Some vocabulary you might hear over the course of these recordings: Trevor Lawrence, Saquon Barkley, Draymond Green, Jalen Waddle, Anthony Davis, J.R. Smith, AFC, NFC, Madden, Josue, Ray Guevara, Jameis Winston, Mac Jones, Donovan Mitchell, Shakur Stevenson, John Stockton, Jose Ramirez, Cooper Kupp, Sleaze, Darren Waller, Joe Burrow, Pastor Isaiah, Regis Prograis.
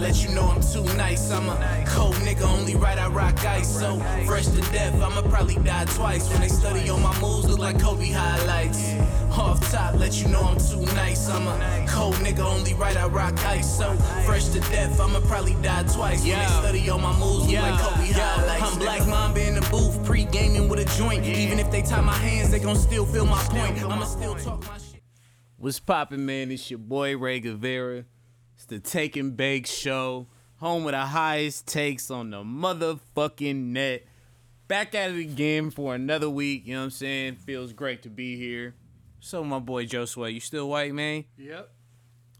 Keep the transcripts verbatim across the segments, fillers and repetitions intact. let you know I'm too nice. I'm a cold nigga, only right I rock ice. So fresh to death, I'ma probably die twice. When they study on my moves, look like Kobe highlights. Off top, let you know I'm too nice. I'm a cold nigga, only right I rock ice. So fresh to death, I'ma probably die twice. When they study on my moves, look like Kobe highlights. I'm Black Mamba in the booth, pre-gaming with a joint. Even if they tie my hands, they gon' still feel my point. I'ma still talk my shit. What's poppin', man? It's your boy Ray Guevara. It's the Take and Bake Show, home of the highest takes on the motherfucking net. Back at it again for another week, you know what I'm saying? Feels great to be here. So my boy Josue, you still white, man? Yep.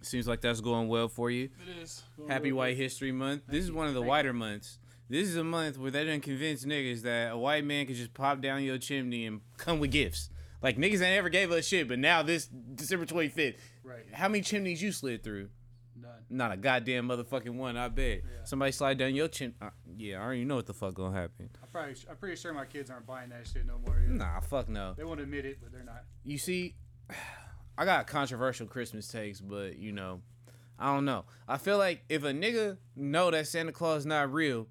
Seems like that's going well for you. It is. Going Happy White History Month. Thank this is you. one of the Thank whiter you. months. This is a month where they done convince niggas that a white man could just pop down your chimney and come with gifts. Like, niggas ain't ever gave us shit, but now this December twenty-fifth, right? How many chimneys you slid through? None. Not a goddamn motherfucking one, I bet. Yeah. Somebody slide down your chimney. Uh, yeah, I already know what the fuck gonna happen. I probably, I'm pretty sure my kids aren't buying that shit no more. Either. Nah, fuck no. They won't admit it, but they're not. You see, I got controversial Christmas takes, but, you know, I don't know. I feel like if a nigga know that Santa Claus is not real,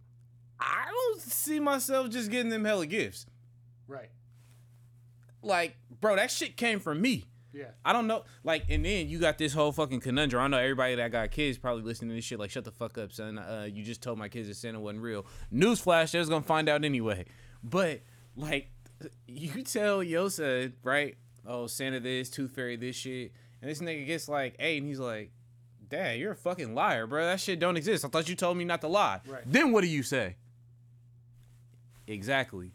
I don't see myself just getting them hella gifts. Right. Like, bro, that shit came from me. Yeah. I don't know. Like, and then you got this whole fucking conundrum. I know everybody that got kids probably listening to this shit like, shut the fuck up, son. Uh, you just told my kids that Santa wasn't real. Newsflash, they was going to find out anyway. But, like, you tell your son, right, oh, Santa this, Tooth Fairy this shit. And this nigga gets like eight, and he's like, dad, you're a fucking liar, bro. That shit don't exist. I thought you told me not to lie. Right. Then what do you say? Exactly.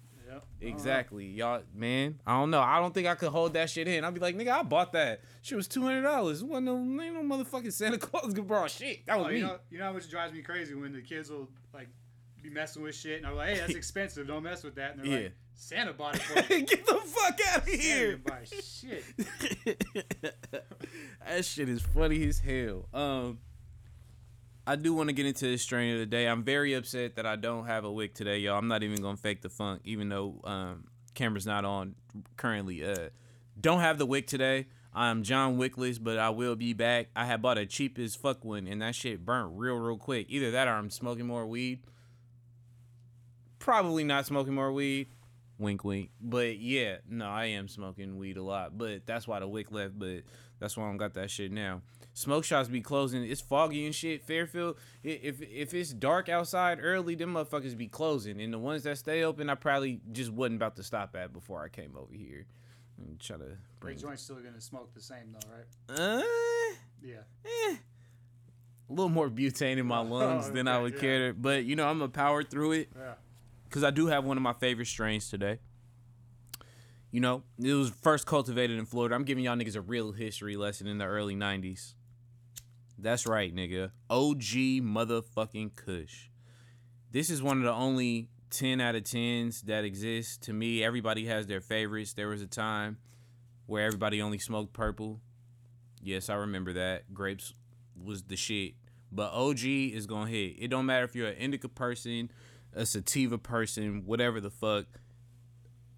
Exactly, y'all, man. I don't know. I don't think I could hold that shit in. I'd be like, nigga, I bought that. Shit was two hundred dollars. Wasn't no, ain't no motherfucking Santa Claus could borrow shit. That was oh, you me. Know, you know how much drives me crazy when the kids will like be messing with shit, and I'm like, hey, that's expensive. Don't mess with that. And they're yeah. like, Santa bought it for me. Get the fuck out of here. Santa buy shit. That shit is funny as hell. Um, I do want to get into this strain of the day. I'm very upset that I don't have a wick today, y'all. I'm not even going to fake the funk, even though um, camera's not on currently. Uh, don't have the wick today. I'm John Wickless, but I will be back. I had bought a cheap as fuck one, and that shit burnt real, real quick. Either that or I'm smoking more weed. Probably not smoking more weed. Wink, wink. But, yeah, no, I am smoking weed a lot. But that's why the wick left, but that's why I don't got that shit now. Smoke shops be closing. It's foggy and shit. Fairfield, if if it's dark outside early, them motherfuckers be closing. And the ones that stay open, I probably just wasn't about to stop at before I came over here. And try to bring. The joint's still gonna smoke the same though, right? Uh, yeah. Eh. A little more butane in my lungs oh, than okay, I would yeah. care to, but you know I'm gonna power through it. Yeah. Cause I do have one of my favorite strains today. You know, it was first cultivated in Florida. I'm giving y'all niggas a real history lesson in the early nineties. That's right, nigga. O G motherfucking Kush. This is one of the only ten out of tens that exist. To me, everybody has their favorites. There was a time where everybody only smoked purple. Yes, I remember that. Grapes was the shit. But O G is gonna hit. It don't matter if you're an indica person, a sativa person, whatever the fuck.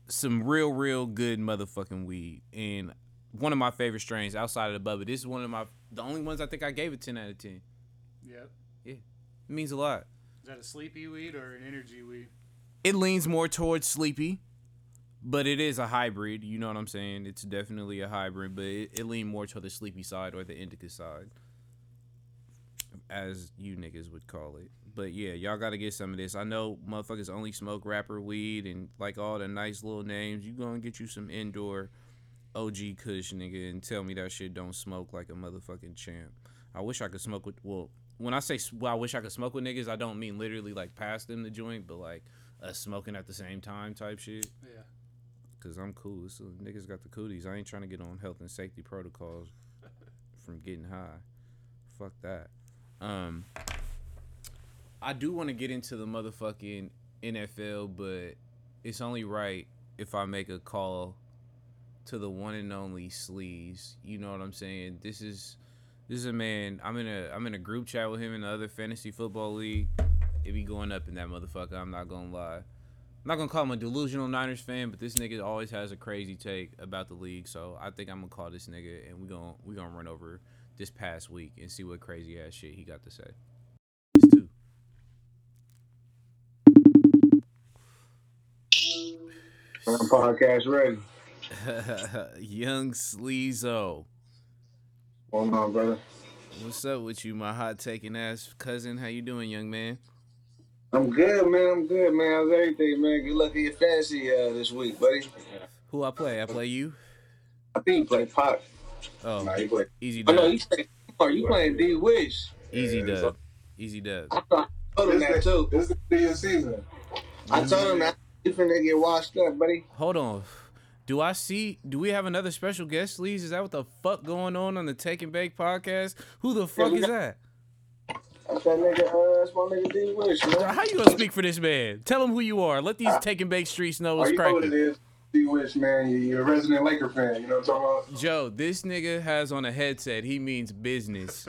Some real, real good motherfucking weed. And one of my favorite strains outside of the bubba. This is one of my... The only ones I think I gave a ten out of ten. Yep. Yeah. It means a lot. Is that a sleepy weed or an energy weed? It leans more towards sleepy, but it is a hybrid. You know what I'm saying? It's definitely a hybrid, but it, it leans more to the sleepy side or the indica side, as you niggas would call it. But yeah, y'all got to get some of this. I know motherfuckers only smoke wrapper weed and like all the nice little names. You going to get you some indoor O G Kush, nigga, and tell me that shit don't smoke like a motherfucking champ. I wish I could smoke with, well, when I say well, I wish I could smoke with niggas, I don't mean literally like pass them the joint, but like us smoking at the same time type shit. Yeah. Because I'm cool. So niggas got the cooties. I ain't trying to get on health and safety protocols from getting high. Fuck that. Um, I do want to get into the motherfucking N F L, but it's only right if I make a call to the one and only Sleaze. You know what I'm saying? This is this is a man. I'm in a I'm in a group chat with him in the other fantasy football league. It be going up in that motherfucker. I'm not gonna lie. I'm not gonna call him a delusional Niners fan, but this nigga always has a crazy take about the league. So I think I'm gonna call this nigga, and we gonna we gonna run over this past week and see what crazy ass shit he got to say. I'm podcast ready. Young Sleazo. What's going on, brother? What's up with you, my hot taking ass cousin? How you doing, young man? I'm good, man. I'm good, man. How's everything, man? Good luck in your fantasy uh, this week, buddy. Who I play? I play you? I think you play Pop. Oh, nah, you play. Easy dub. Oh, no, you, play, oh, you playing D-Wish. Easy yeah, dub. So. Easy dub. I told him that, too. This is the D season. I told him that. You finna get washed up, buddy. Hold on. Do I see, do we have another special guest, Sleaze? Is that what the fuck going on on the Take and Bake podcast? Who the fuck yeah, is that? That's that nigga, uh, that's my nigga D-Wish, man. How you gonna speak for this man? Tell him who you are. Let these uh, Take and Bake streets know it's cracking. Oh, you know what it is, D-Wish, man. You're a resident Laker fan, you know what I'm talking about? Joe, this nigga has on a headset. He means business.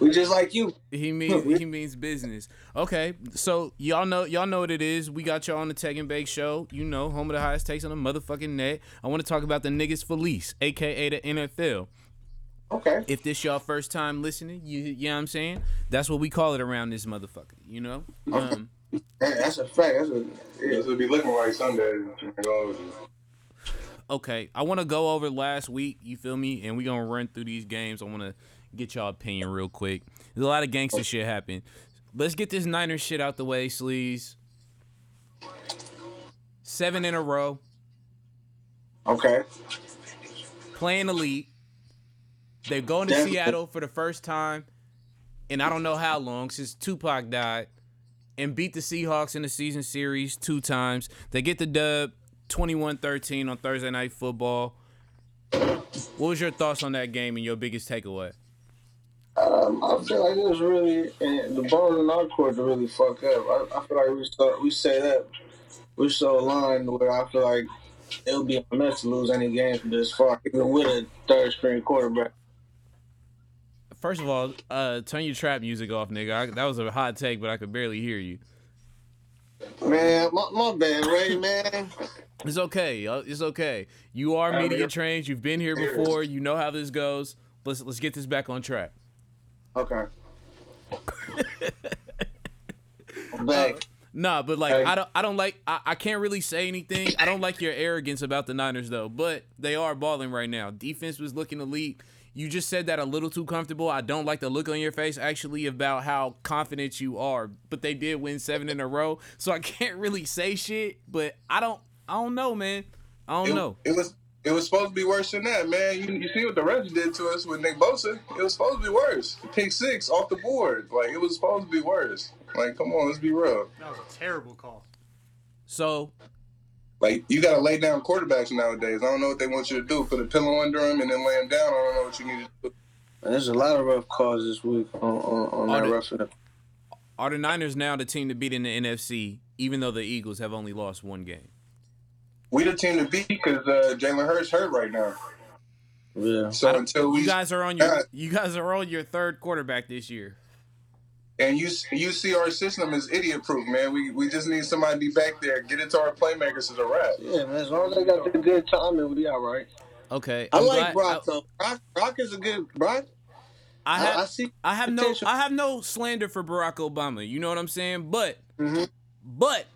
We just like you. He means he means business. Okay, so y'all know y'all know what it is. We got y'all on the Tech and Bake show. You know, home of the highest takes on the motherfucking net. I want to talk about the niggas Felice, aka the N F L. Okay. If this y'all first time listening, you, you know what I'm saying? That's what we call it around this motherfucker. You know. Um, hey, that's a fact. That's what yeah, it'll be looking like Sunday. Okay, I want to go over last week. You feel me? And we gonna run through these games. I want to get y'all opinion real quick. There's a lot of gangster shit happened. Let's get this Niners shit out the way, Sleaze. Seven in a row. Okay. Playing elite. They're going to Seattle for the first time in I don't know how long since Tupac died, and beat the Seahawks in the season series two times. They get the dub twenty-one thirteen on Thursday Night Football. What was your thoughts on that game and your biggest takeaway? Um, I feel like it was really and the ball in our court to really fuck up. I, I feel like we start, we set up, we're so aligned where I feel like it would be a mess to lose any game from this far, even with a third string quarterback. First of all, uh, turn your trap music off, nigga. I, that was a hot take, but I could barely hear you. Man, my, my bad, Ray, man. It's okay. It's okay. You are media trained. You've been here before. You know how this goes. Let's let's get this back on track. Okay. I'm back. Uh, nah, but like hey. I don't I don't like I, I can't really say anything. I don't like your arrogance about the Niners though, but they are balling right now. Defense was looking elite. You just said that a little too comfortable. I don't like the look on your face actually about how confident you are, but they did win seven in a row. So I can't really say shit, but I don't I don't know, man. I don't it, know. It was It was supposed to be worse than that, man. You, you see what the refs did to us with Nick Bosa. It was supposed to be worse. Pick six off the board. Like, it was supposed to be worse. Like, come on, let's be real. That was a terrible call. So? Like, you got to lay down quarterbacks nowadays. I don't know what they want you to do. Put a pillow under them and then lay them down. I don't know what you need to do. There's a lot of rough calls this week on, on, on that the, rough. Are the Niners now the team to beat in the N F C, even though the Eagles have only lost one game? We the team to beat because uh, Jalen Hurts hurt right now. Yeah. So until we, you guys are on your, uh, you guys are on your third quarterback this year. And you, you see our system is idiot proof, man. We we just need somebody to be back there, get into our playmakers as a wrap. Yeah, man. As long as they got the good timing, we'll be all right. Okay. I I'm like glad, Brock I, though. Brock, Brock is a good Brock. I have I, I, see I have potential. no I have no slander for Barack Obama. You know what I'm saying? But mm-hmm. but.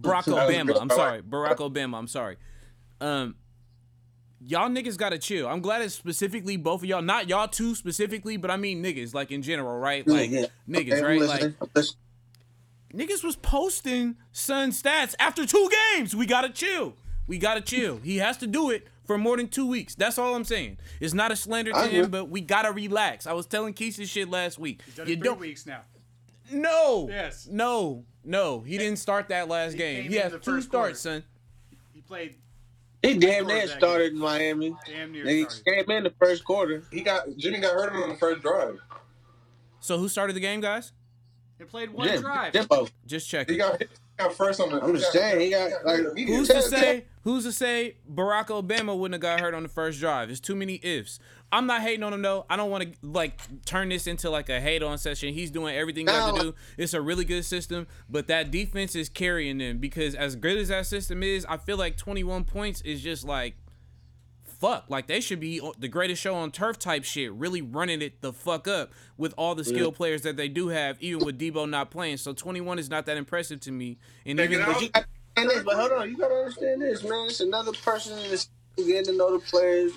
Barack Obama, I'm sorry. Barack Obama, I'm sorry. Um, y'all niggas gotta chill. I'm glad it's specifically both of y'all, not y'all two specifically, but I mean niggas, like in general, right? Like yeah, yeah. niggas, okay, right? Like niggas was posting Sun stats after two games. We gotta chill. We gotta chill. He has to do it for more than two weeks. That's all I'm saying. It's not a slander to him, but we gotta relax. I was telling Keith this shit last week. He's done it you three don't... weeks now. No. Yes. No. No, he didn't start that last he game. He has two first starts, quarter. son. He played. He damn near started in Miami. Damn near. They started. Came in the first quarter. He got Jimmy got hurt on the first drive. So who started the game, guys? They played one Jim, drive. Jimbo. Just checking. He got, he got first on the. I'm just saying. He got like. He who's to say? Who's to say Barack Obama wouldn't have got hurt on the first drive? There's too many ifs. I'm not hating on him though. I don't want to like turn this into like a hate on session. He's doing everything he has to do. It's a really good system, but that defense is carrying them because as good as that system is, I feel like twenty-one points is just like fuck. Like they should be the greatest show on turf type shit, really running it the fuck up with all the skilled yeah. players that they do have, even with Debo not playing. So twenty-one is not that impressive to me. And even And this, but hold on, you gotta understand this, man. It's another person in this getting to know the players.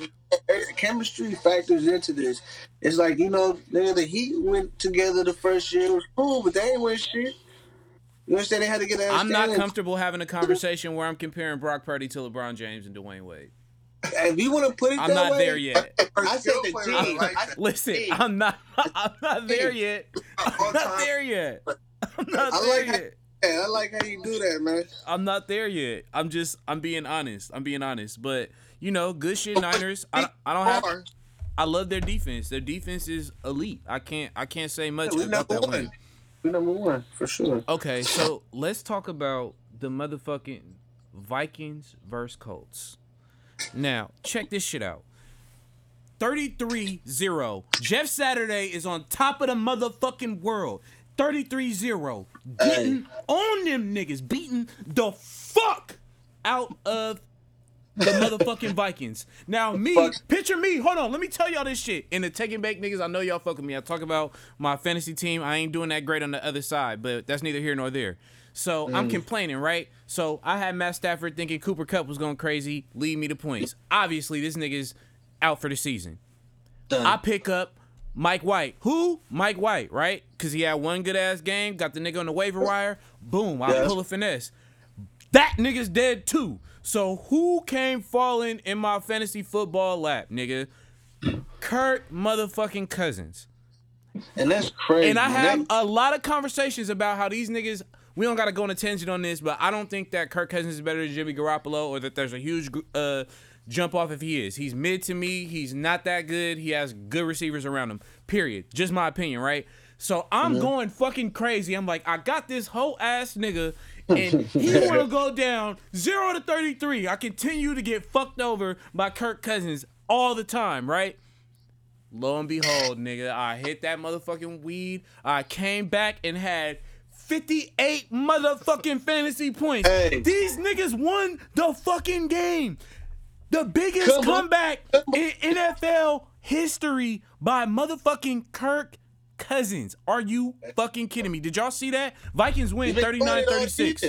Chemistry factors into this. It's like, you know, nigga, the Heat went together the first year. It was cool, but they ain't win shit. You understand? They had to get an understanding. I'm not comfortable having a conversation where I'm comparing Brock Purdy to LeBron James and Dwayne Wade. If you want to put it I'm that way, I'm not there yet. I said the team. Like, listen, team. I'm not. I'm not there yet. I'm not there yet. I'm not I there like yet. How, yeah, I like how you do that, man. I'm not there yet. I'm just. I'm being honest. I'm being honest. But you know, good shit, Niners. I, I don't have. I love their defense. Their defense is elite. I can't. I can't say much yeah, about that one. Win. We're number one for sure. Okay, so let's talk about the motherfucking Vikings versus Colts. Now, check this shit out. thirty-three zero. Jeff Saturday is on top of the motherfucking world. thirty-three zero. Getting hey. on them niggas. Beating the fuck out of the motherfucking Vikings. Now, me, fuck. picture me. Hold on. Let me tell y'all this shit. In the Take and Bake niggas, I know y'all fuck with me. I talk about my fantasy team. I ain't doing that great on the other side, but that's neither here nor there. So mm. I'm complaining, right? So I had Matt Stafford thinking Cooper Kupp was going crazy, lead me to points. Obviously, this nigga's out for the season. Done. I pick up Mike White. Who? Mike White, right? Because he had one good-ass game, got the nigga on the waiver wire. Boom, I yeah. pull a finesse. That nigga's dead, too. So who came falling in my fantasy football lap, nigga? Kurt motherfucking Cousins. And that's crazy. And I have man. a lot of conversations about how these niggas... We don't got to go on a tangent on this, but I don't think that Kirk Cousins is better than Jimmy Garoppolo or that there's a huge uh, jump off if he is. He's mid to me. He's not that good. He has good receivers around him, period. Just my opinion, right? So I'm mm-hmm. going fucking crazy. I'm like, I got this whole ass nigga, and he want to go down zero to thirty-three. I continue to get fucked over by Kirk Cousins all the time, right? Lo and behold, nigga, I hit that motherfucking weed. I came back and had... fifty-eight motherfucking fantasy points. Hey. These niggas won the fucking game. The biggest Come comeback on. in N F L history by motherfucking Kirk Cousins. Are you fucking kidding me? Did y'all see that? Vikings win thirty-nine thirty-six.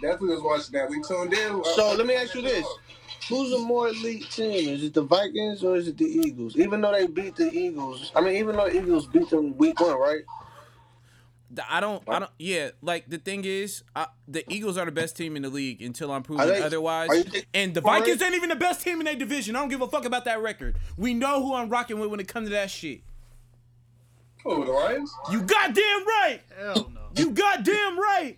Definitely was watching that. We tuned in. So let me ask you this. Who's the more elite team? Is it the Vikings or is it the Eagles? Even though they beat the Eagles. I mean, even though the Eagles beat them week one, right? I don't, I don't, yeah, like, the thing is, I, the Eagles are the best team in the league until I'm proven they, otherwise, and the Vikings ain't even the best team in their division. I don't give a fuck about that record. We know who I'm rocking with when it comes to that shit. Oh, the Lions? You goddamn right! Hell no. You goddamn right!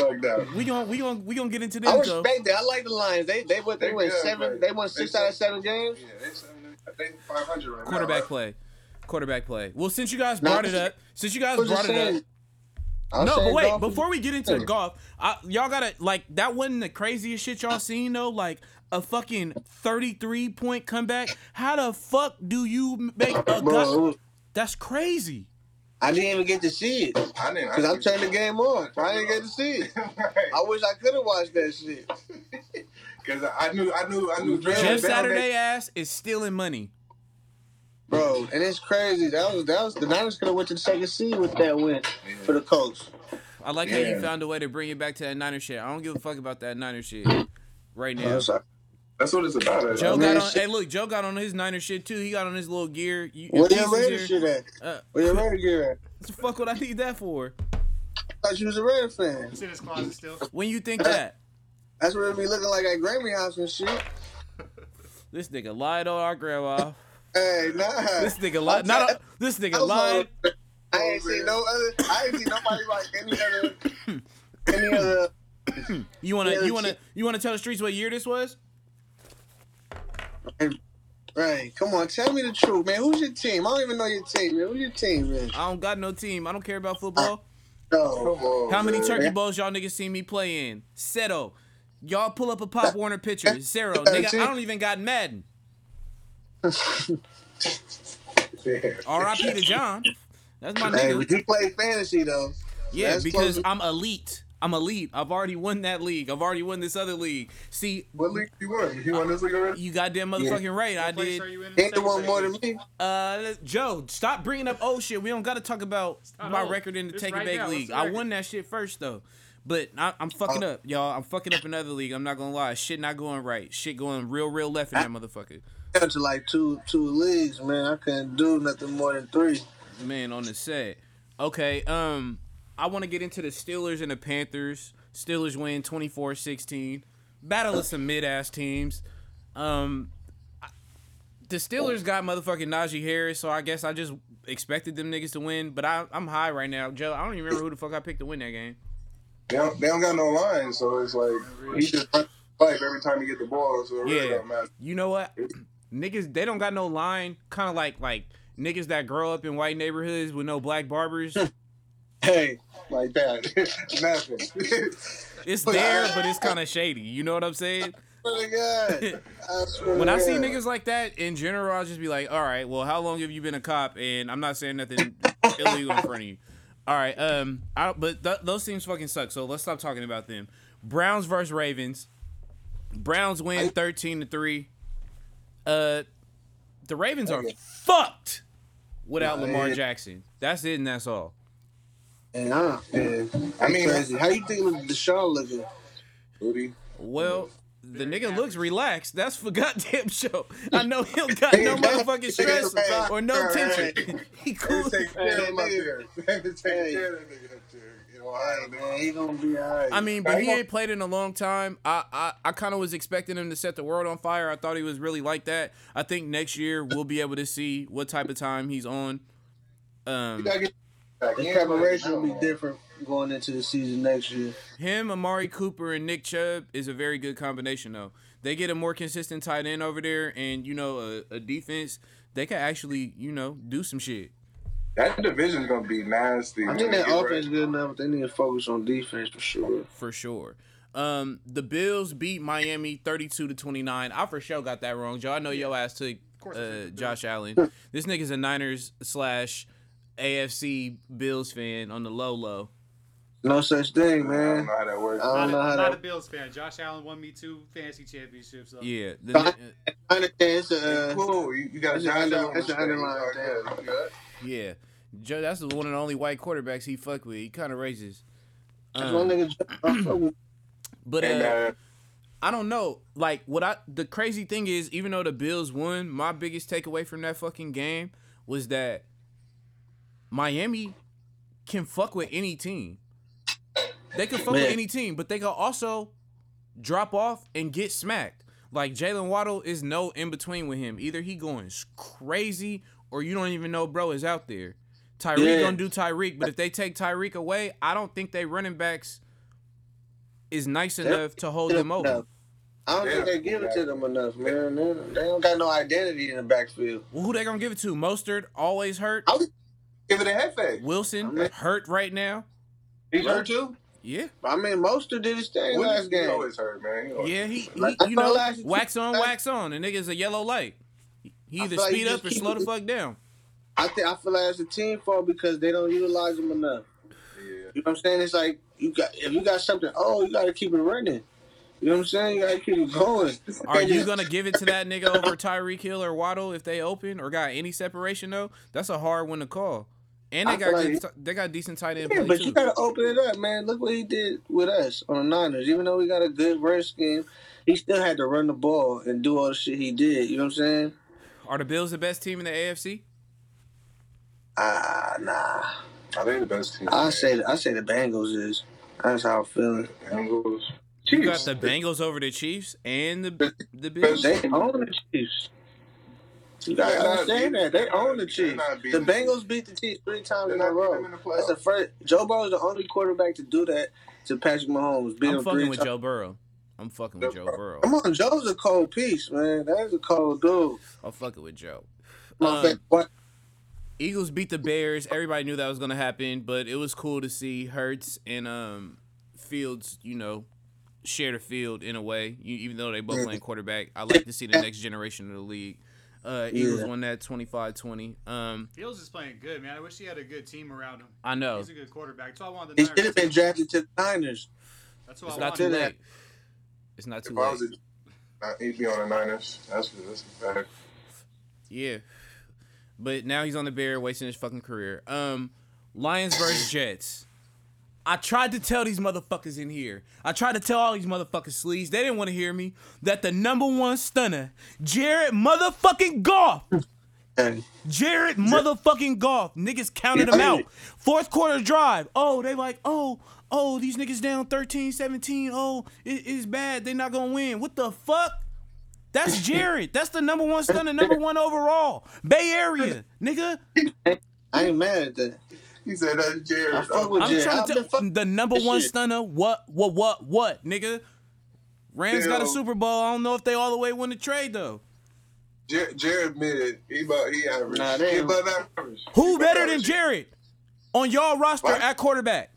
Like that. We gon' we gon' we gon' get into this, I respect though. that. I like the Lions. They they, they, they went seven, right. they won six they out of seven games? Yeah, they seven, they five hundred right now. Quarterback right? play. Quarterback play. Well, since you guys brought it up, since you guys brought it up, I'm no, but wait, golf. before we get into golf, I, y'all gotta, like, that wasn't the craziest shit y'all seen, though, like, a fucking thirty-three point comeback. How the fuck do you make a gut? That's crazy. I didn't even get to see it, because I turned the game on. I didn't get to see it. I wish I could have watched that shit. Because I knew, I knew, I knew. Jeff Saturday ass is stealing money. Bro, and it's crazy. That was that was the Niners could have went to the second seed with that win yeah. for the Colts. I like yeah. how you found a way to bring it back to that Niners shit. I don't give a fuck about that Niners shit right now. Oh, that's what it's about. Joe I mean, got on. Shit. Hey, look, Joe got on his Niners shit too. He got on his little gear. You, Where your Raiders shit at? Uh, Where your Raiders gear at? What the fuck would I need that for? I thought you was a Raiders fan. It's in his closet still. When you think that? That's what it be looking like at Grammy House and shit. This nigga lied on our grandma. Hey, nah. This nigga lied. Not a, this nigga lied. I ain't seen no other. I ain't seen nobody like any other. Any other. You wanna? You wanna? You wanna tell the streets what year this was? Right, right. Come on, tell me the truth, man. Who's your team? I don't even know your team, man. Who's your team, man? I don't got no team. I don't care about football. Uh, no. Football, How many man. turkey bowls y'all niggas seen me play in? Seto. Y'all pull up a Pop Warner picture. Zero. Nigga, I don't even got Madden. R I P to John. That's my hey, nigga. But you play fantasy though. Yeah, That's because close. I'm elite. I'm elite. I've already won that league. I've already won this other league. See, what league you won? You won this league already? You goddamn motherfucking yeah. right. What I did. Ain't the one more than me. Uh, Joe, stop bringing up old shit. We don't got to talk about my old. record in the Take and Bake league. I won that shit first though. But I, I'm fucking up, y'all. I'm fucking up another league. I'm not gonna lie. Shit not going right. Shit going real, real left in that motherfucker. I got to like two, two leagues, man. I couldn't do nothing more than three. Man, on the set. Okay, um, I want to get into the Steelers and the Panthers. Steelers win twenty-four sixteen. Battle of some mid-ass teams. Um, I, the Steelers got motherfucking Najee Harris, so I guess I just expected them niggas to win. But I, I'm high right now, Joe. I don't even remember who the fuck I picked to win that game. They don't, they don't got no line, so it's like he just runs the pipe every time he get the ball, so it really yeah. don't matter. You know what? Niggas, they don't got no line. Kind of like like niggas that grow up in white neighborhoods with no black barbers. Hey, like that. Nothing. It's there, but it's kind of shady. You know what I'm saying? God. I when I God. see niggas like that, in general, I'll just be like, all right, well, how long have you been a cop? And I'm not saying nothing illegal in front of you. All right, um, I don't, but th- those teams fucking suck, so let's stop talking about them. Browns versus Ravens. Browns win thirteen to three. Uh, the Ravens are okay. fucked without no, Lamar man. Jackson. That's it and that's all. And I, man, I mean, crazy. How you think of Deshaun looking, Rudy? Well, the nigga looks relaxed. That's for goddamn show. I know he'll got no motherfucking stress or no tension. He cool. Take care of my nigga. Take care of nigga up there. Right, man. He gonna be all right. I mean, but he ain't played in a long time. I, I, I kind of was expecting him to set the world on fire. I thought he was really like that. I think next year we'll be able to see what type of time he's on. Um, the preparation will be different going into the season next year. Him, Amari Cooper, and Nick Chubb is a very good combination, though. They get a more consistent tight end over there, and, you know, a, a defense. They can actually, you know, do some shit. That division's gonna be nasty. I think that offense is good enough, but they need to focus on defense for sure. For sure. Um, the Bills beat Miami thirty-two to twenty-nine. I for sure got that wrong, Joe. I know yeah. your ass took uh, Josh Allen. This nigga's a Niners slash A F C Bills fan on the low low. No such thing, man. I don't know how that works. I'm not, not a Bills fan. Josh Allen won me two fantasy championships. So. Yeah. The, uh, it's a, uh, cool. You, you got it's a underline there. Yeah. Joe, that's the one of the only white quarterbacks he fuck with. He kind of raises. Um, but uh, I don't know. Like, what I the crazy thing is, even though the Bills won, my biggest takeaway from that fucking game was that Miami can fuck with any team. They can fuck Man. with any team, but they can also drop off and get smacked. Like, Jalen Waddle is no in-between with him. Either he going crazy or you don't even know bro is out there. Tyreek yeah. gonna do Tyreek, but if they take Tyreek away, I don't think they running backs is nice enough to hold them over. I don't think they give it to them enough, man. They don't got no identity in the backfield. Well, who they gonna give it to? Mostert, always hurt. I would give it a head fake. Wilson, hurt right now. He's hurt too? Yeah, I mean, Mostert did his thing well, last game. He always hurt, man. He always yeah, he, he you know, wax on, wax on. The nigga's a yellow light. He either like speed up or slow it. the fuck down. I think I feel like it's a team fault because they don't utilize him enough. Yeah, you know what I'm saying? It's like you got if you got something, oh, you got to keep it running. You know what I'm saying? You got to keep it going. Are you gonna give it to that nigga over Tyreek Hill or Waddle if they open or got any separation though? That's a hard one to call. And they I got like, good, they got decent tight end yeah, play, but too. You got to open it up, man. Look what he did with us on the Niners. Even though we got a good run scheme, he still had to run the ball and do all the shit he did. You know what I'm saying? Are the Bills the best team in the A F C? Ah, uh, nah. Are they the best team? I say the, I say the Bengals is. That's how I'm feeling. Bengals. You Chiefs. got the Bengals over the Chiefs and the the Bills. They own the Chiefs. You gotta understand that. They own the Chiefs. The Bengals beat the Chiefs three times in a row. That's the first. Joe Burrow's the only quarterback to do that to Patrick Mahomes. I'm fucking with Joe Burrow. I'm fucking with Joe Burrow. Come on, Joe's a cold piece, man. That is a cold dude. I'm fucking with Joe. Um, Eagles beat the Bears. Everybody knew that was gonna happen, but it was cool to see Hurts and um, Fields, you know, share the field in a way. You, even though they both playing quarterback, I like to see the next generation of the league. Uh, Eagles yeah. won that twenty-five twenty. Um, Fields is playing good, man. I wish he had a good team around him. I know. He's a good quarterback. So I wanted the Niners. He should have been drafted to the Niners. That's what it's I not wanted. Too late. It's not too if late. A, he'd be on the Niners. That's, that's a fact. Yeah. But now he's on the Bears, wasting his fucking career. Um, Lions versus Jets. I tried to tell these motherfuckers in here. I tried to tell all these motherfuckers, Sleaze. They didn't want to hear me. That the number one stunner, Jared motherfucking Goff. Hey. Jared motherfucking Goff. Niggas counted him out. Fourth quarter drive. Oh, they like, oh, oh, these niggas down thirteen, seventeen. Oh, it, it's bad. They not going to win. What the fuck? That's Jared. That's the number one stunner, number one overall. Bay Area, nigga. I ain't mad at that. He said that's Jared. I fuck with I'm Jared. trying to tell the number one shit. stunner. What? What? What? What? Nigga, Rams Yo. got a Super Bowl. I don't know if they all the way won the trade though. Jer- Jared mid. He about he average. Nah, they about average. Who he better average. than Jared on y'all roster what? at quarterback?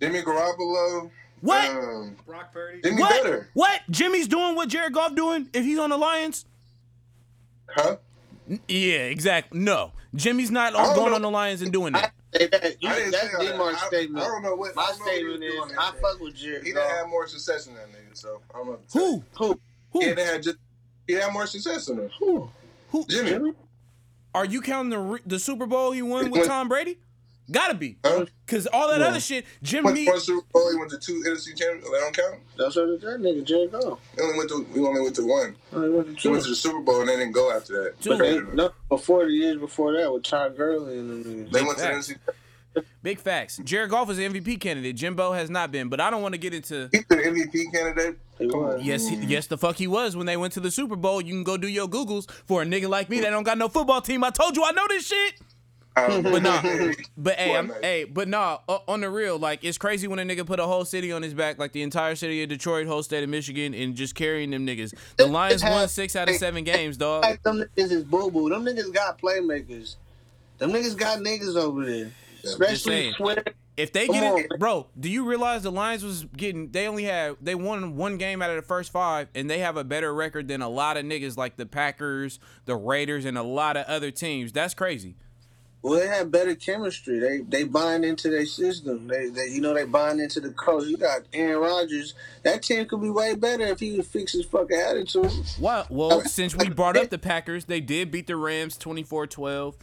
Jimmy Garoppolo. What? Um, Brock Purdy. Jimmy what? better. What? Jimmy's doing what Jared Goff doing if he's on the Lions? Huh? Yeah, exactly. No, Jimmy's not going know. on the Lions and doing that. I, that you, I that's Demar's that. statement. I, I don't know what my know statement what is. I fuck with Jared. He done had more success than that nigga, so I don't know. Who? Who? Who? He had just he had more success than him. Who? Who? Jimmy. Jimmy. Are you counting the the Super Bowl he won with Tom Brady? Gotta be, huh? Cause all that yeah. other shit. Jimmy. One Super Bowl, he went to two N F C champions. They don't count. That's what that nigga Jared Goff. He only went to. We only went to one. Oh, he went to, two. He went to the Super Bowl and they didn't go after that. But they, no, before the years before that with Todd Gurley and them niggas. They went facts. to the N F C. Big facts. Jared Goff is an M V P candidate. Jimbo has not been, but I don't want to get into. He's an M V P candidate. Yes, he, yes, the fuck he was when they went to the Super Bowl. You can go do your Googles for a nigga like me that don't got no football team. I told you I know this shit. Um, but nah, but hey, I'm, hey, but nah. Uh, on the real, like it's crazy when a nigga put a whole city on his back, like the entire city of Detroit, whole state of Michigan, and just carrying them niggas. The Lions won six out of seven games, dog. Like them niggas is boo boo. Them niggas got playmakers. Them niggas got niggas over there, especially Twitter. If they get it, bro, do you realize the Lions was getting? They only had they won one game out of the first five, and they have a better record than a lot of niggas like the Packers, the Raiders, and a lot of other teams. That's crazy. Well, they have better chemistry. They they bind into their system. They, they you know they bind into the coach. You got Aaron Rodgers. That team could be way better if he would fix his fucking attitude. What? Well, since we brought up the Packers, they did beat the Rams twenty-four twelve.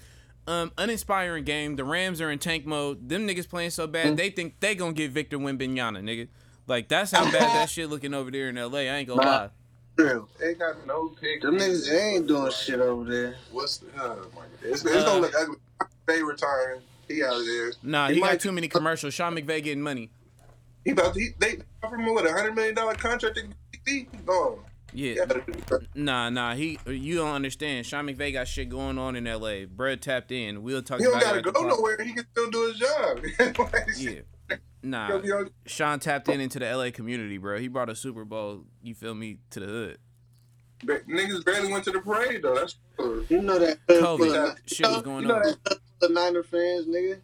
Um, uninspiring game. The Rams are in tank mode. Them niggas playing so bad, mm-hmm. they think they gonna get Victor Wembanyama, nigga. Like that's how bad that shit looking over there in L A. I ain't gonna nah. lie. They got no pick. Them niggas ain't doing like, shit over there. What's the? Uh, it's, it's uh, gonna look ugly. They retiring. He out of there. Nah, he, he got too many commercials. Sean McVay getting money. He about to, he, they offered him what a hundred million dollar contract in D C. Gone. Yeah. Nah, nah. He you don't understand. Sean McVay got shit going on in L A. Bruh tapped in. We'll talk. He don't about gotta go nowhere. He can still do his job. like, yeah. Nah. Sean tapped in into the L A community, bro. He brought a Super Bowl. You feel me? To the hood. But niggas barely went to the parade though. That's cool. You know that COVID shit was going you know on. That, the Niner fans, nigga.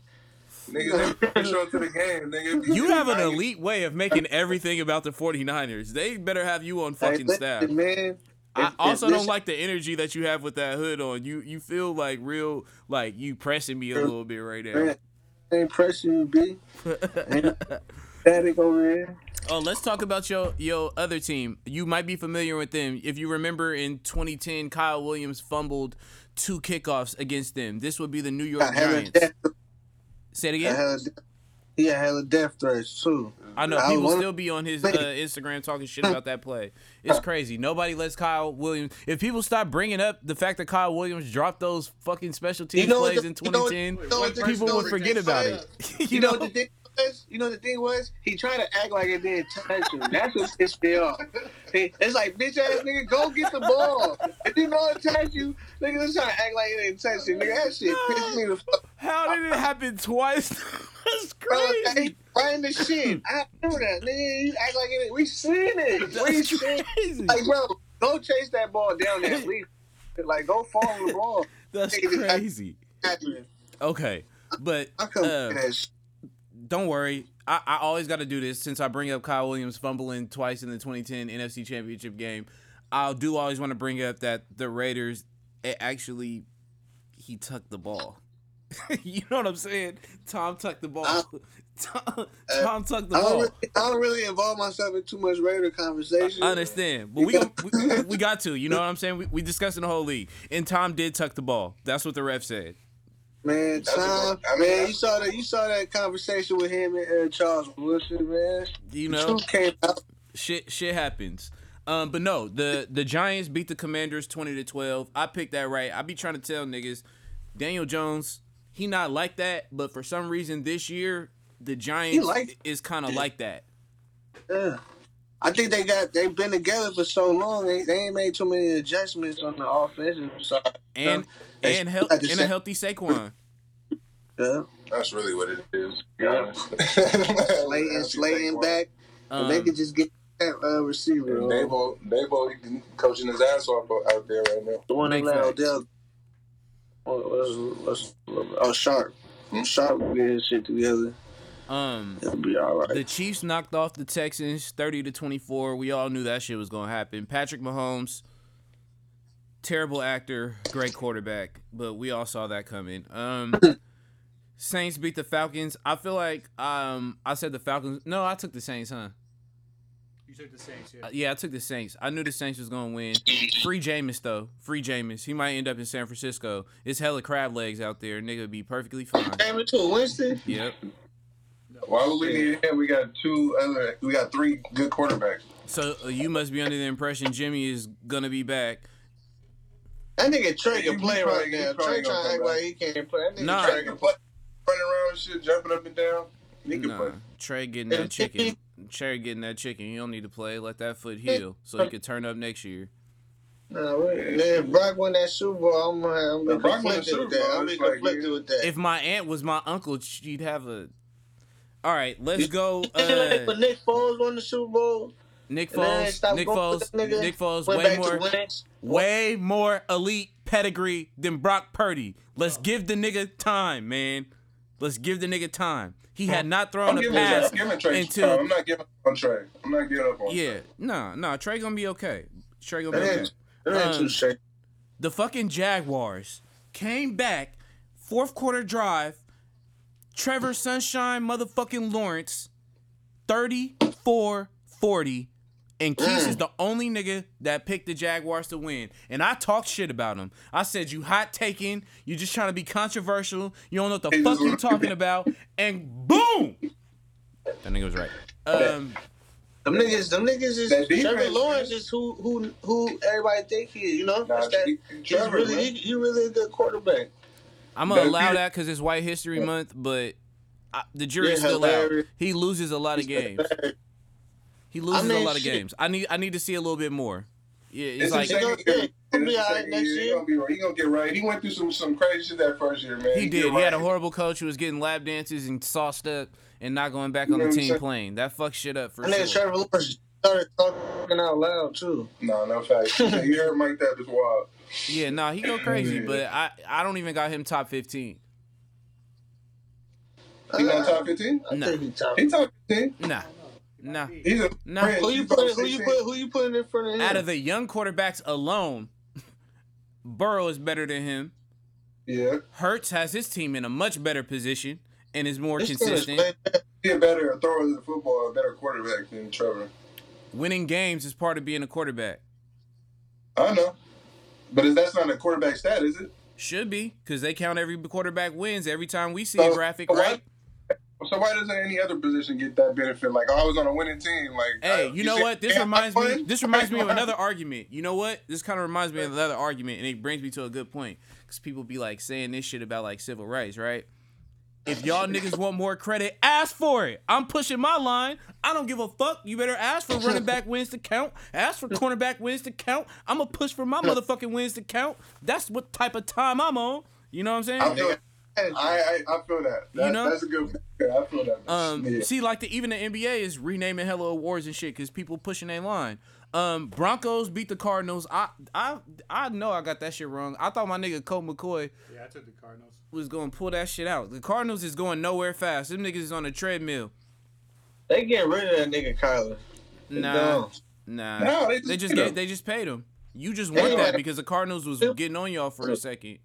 Niggas show up to the game, nigga. You have an elite way of making everything about the 49ers. They better have you on fucking hey, staff. Man, I if, also if don't like the energy that you have with that hood on. You you feel like real, like you pressing me a little bit right now. Man, ain't pressing you, B. Ain't static over here. Oh, let's talk about your your other team. You might be familiar with them. If you remember in twenty ten, Kyle Williams fumbled two kickoffs against them. This would be the New York Giants. Say it again? He had hella death threats, too. I know. He will still be on his uh, Instagram talking shit about that play. It's crazy. Nobody lets Kyle Williams. If people stop bringing up the fact that Kyle Williams dropped those fucking special team you know plays the, in twenty ten, you know what, people would forget about it. you, you know, know what the thing was? You know the thing was? He tried to act like it didn't touch him. That's what pissed me off. It's like, bitch ass nigga, go get the ball. If you know it touch you, nigga, let's try to act like it didn't touch you. Nigga, that shit pissed me the fuck. How did it happen twice? That's crazy. Right in the shit. I knew that, nigga. You act like it. We seen it. That's we seen crazy. Like, bro, go chase that ball down there. Leave. Like, go follow the ball. That's nigga, crazy. Okay, but uh, don't worry. I, I always got to do this since I bring up Kyle Williams fumbling twice in the twenty ten N F C Championship game. I do always want to bring up that the Raiders it actually he tucked the ball. You know what I'm saying? Tom tucked the ball. I, Tom, Tom tucked the I ball. Really, I don't really involve myself in too much Raider conversation. I understand, but we, we we got to. You know what I'm saying? We we discussing the whole league, and Tom did tuck the ball. That's what the ref said. Man, time. I mean, man, you saw that. You saw that conversation with him and uh, Charles Woodson, man. You know, came out. Shit, shit happens. Um, but no, the the Giants beat the Commanders twenty to twelve. I picked that right. I be trying to tell niggas, Daniel Jones, he not like that, but for some reason this year the Giants like, is kind of like that. Yeah, I think they got they've been together for so long. They, they ain't made too many adjustments on the offensive side. And. And, hel- and a healthy Saquon. Yeah, that's really what it is. Yeah. Slayton, Slayton back. Um, they could just get that uh, receiver. Dabo, Dabo coaching his ass off out there right now. The one that let Odell. Oh, Sharp. Sharp will get his shit together. Um, It'll be all right. The Chiefs knocked off the Texans thirty to twenty-four. We all knew that shit was going to happen. Patrick Mahomes. Terrible actor, great quarterback, but we all saw that coming. Um, Saints beat the Falcons. I feel like um, I said the Falcons. No, I took the Saints, huh? You took the Saints, yeah. Uh, yeah, I took the Saints. I knew the Saints was going to win. Free Jameis, though. Free Jameis. He might end up in San Francisco. It's hella crab legs out there. Nigga would be perfectly fine. Jameis to Winston? Yep. Why would we need him? We got two other, we got three good quarterbacks. So uh, you must be under the impression Jimmy is going to be back. That nigga Trey can play right now. Trey trying to act like he can't play. That nigga nah. Trey can play. Running around and shit, jumping up and down. He can nah. play. Trey getting that chicken. Trey getting that chicken. You don't need to play. Let that foot heal so he can turn up next year. Nah, wait. If Brock won that Super Bowl, I'm, I'm gonna be conflicted with that. I'm gonna be conflicted with that. If my aunt was my uncle, she'd have a... All right, let's go. Uh, but Nick Foles won the Super Bowl. Nick Foles, Nick Foles, Nick Foles, way more, way more elite pedigree than Brock Purdy. Let's give the nigga time, man. Let's give the nigga time. He had not thrown a pass until. I'm not giving up on Trey. I'm not giving up on Trey. Yeah, no, no, Trey gonna be okay. Trey gonna be okay. Um, the fucking Jaguars came back, fourth quarter drive. Trevor Sunshine motherfucking Lawrence, thirty-four forty. And Keys is the only nigga that picked the Jaguars to win. And I talked shit about him. I said, you hot taking. You just trying to be controversial. You don't know what the fuck you talking about. And boom! That nigga was right. Um, them niggas, them niggas is... Trevor Lawrence is who who who everybody think he is, you know? Nah, that, Trevor, really, he, he really a good quarterback. I'm going to allow that because it's White History Month, but I, the jury's yeah, still out. He loses a lot of games. He loses I mean, a lot of shit. games. I need I need to see a little bit more. Yeah, it's, it's like he's gonna, yeah, gonna be all right next year. He's gonna, be, he gonna get right. He went through some, some crazy shit that first year, man. He, he did. He right. had a horrible coach who was getting lap dances and sauced up and not going back you on the team playing. That fucked shit up for I sure. And then Trevor Lawrence started talking out loud too. No, no facts. You heard Mike that was wild. Yeah, no, nah, he go crazy, but I, I don't even got him top fifteen. He uh, got top fifteen? No, nah. he top fifteen. Nah. Nah. A, nah. Who you putting who you put who you putting in front of him? Out of the young quarterbacks alone, Burrow is better than him. Yeah. Hurts has his team in a much better position and is more this consistent. Is He's a better thrower of the football, a better quarterback than Trevor. Winning games is part of being a quarterback. I know. But if that's not a quarterback stat, is it? Should be, because they count every quarterback wins every time we see so, a graphic, so right? So why doesn't any other position get that benefit? Like, oh, I was on a winning team. Like, hey, you, you know what? This reminds me. This reminds me of another argument. You know what? This kind of reminds me of another argument, and it brings me to a good point because people be like saying this shit about like civil rights, right? If y'all niggas want more credit, ask for it. I'm pushing my line. I don't give a fuck. You better ask for running back wins to count. Ask for cornerback wins to count. I'm gonna push for my motherfucking wins to count. That's what type of time I'm on. You know what I'm saying? I feel, I, I, I feel that. that. You know, that's a good. Yeah, I feel that. Um, yeah. See, like, the, even the N B A is renaming hella awards and shit because people pushing their line. Um, Broncos beat the Cardinals. I I, I know I got that shit wrong. I thought my nigga Colt McCoy yeah, I took the Cardinals. was going to pull that shit out. The Cardinals is going nowhere fast. Them niggas is on a treadmill. They getting rid of that nigga Kyler. Nah. Nah. No, they just, they just, get, they just paid him. You just want that because the Cardinals was getting on y'all for a second.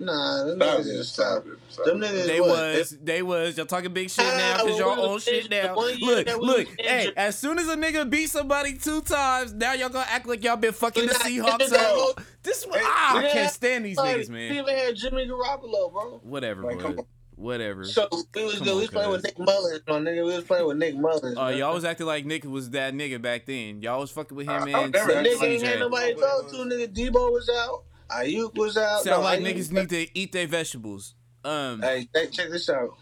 Nah, them stop niggas just stop. stop. Them niggas they was, what? they was. Y'all talking big shit now because y'all own shit now. Look, look. Hey, as soon as a nigga beat somebody two times, now y'all gonna act like y'all been fucking the Seahawks up. This one, ah, I can't stand these niggas, man. We even had Jimmy Garoppolo, bro. Whatever, like, bro. Whatever. So we was, good. On, we was playing with Nick Mullins, my nigga. We was playing with Nick Mullins. Uh, y'all was acting like Nick was that nigga back then. Y'all was fucking with him, uh, man. Nick ain't had nobody to talk to. Nigga, Debo was out. Ayuk was out. Sound no, like Ayuk. Niggas need to eat their vegetables. Um, hey, hey, check this out.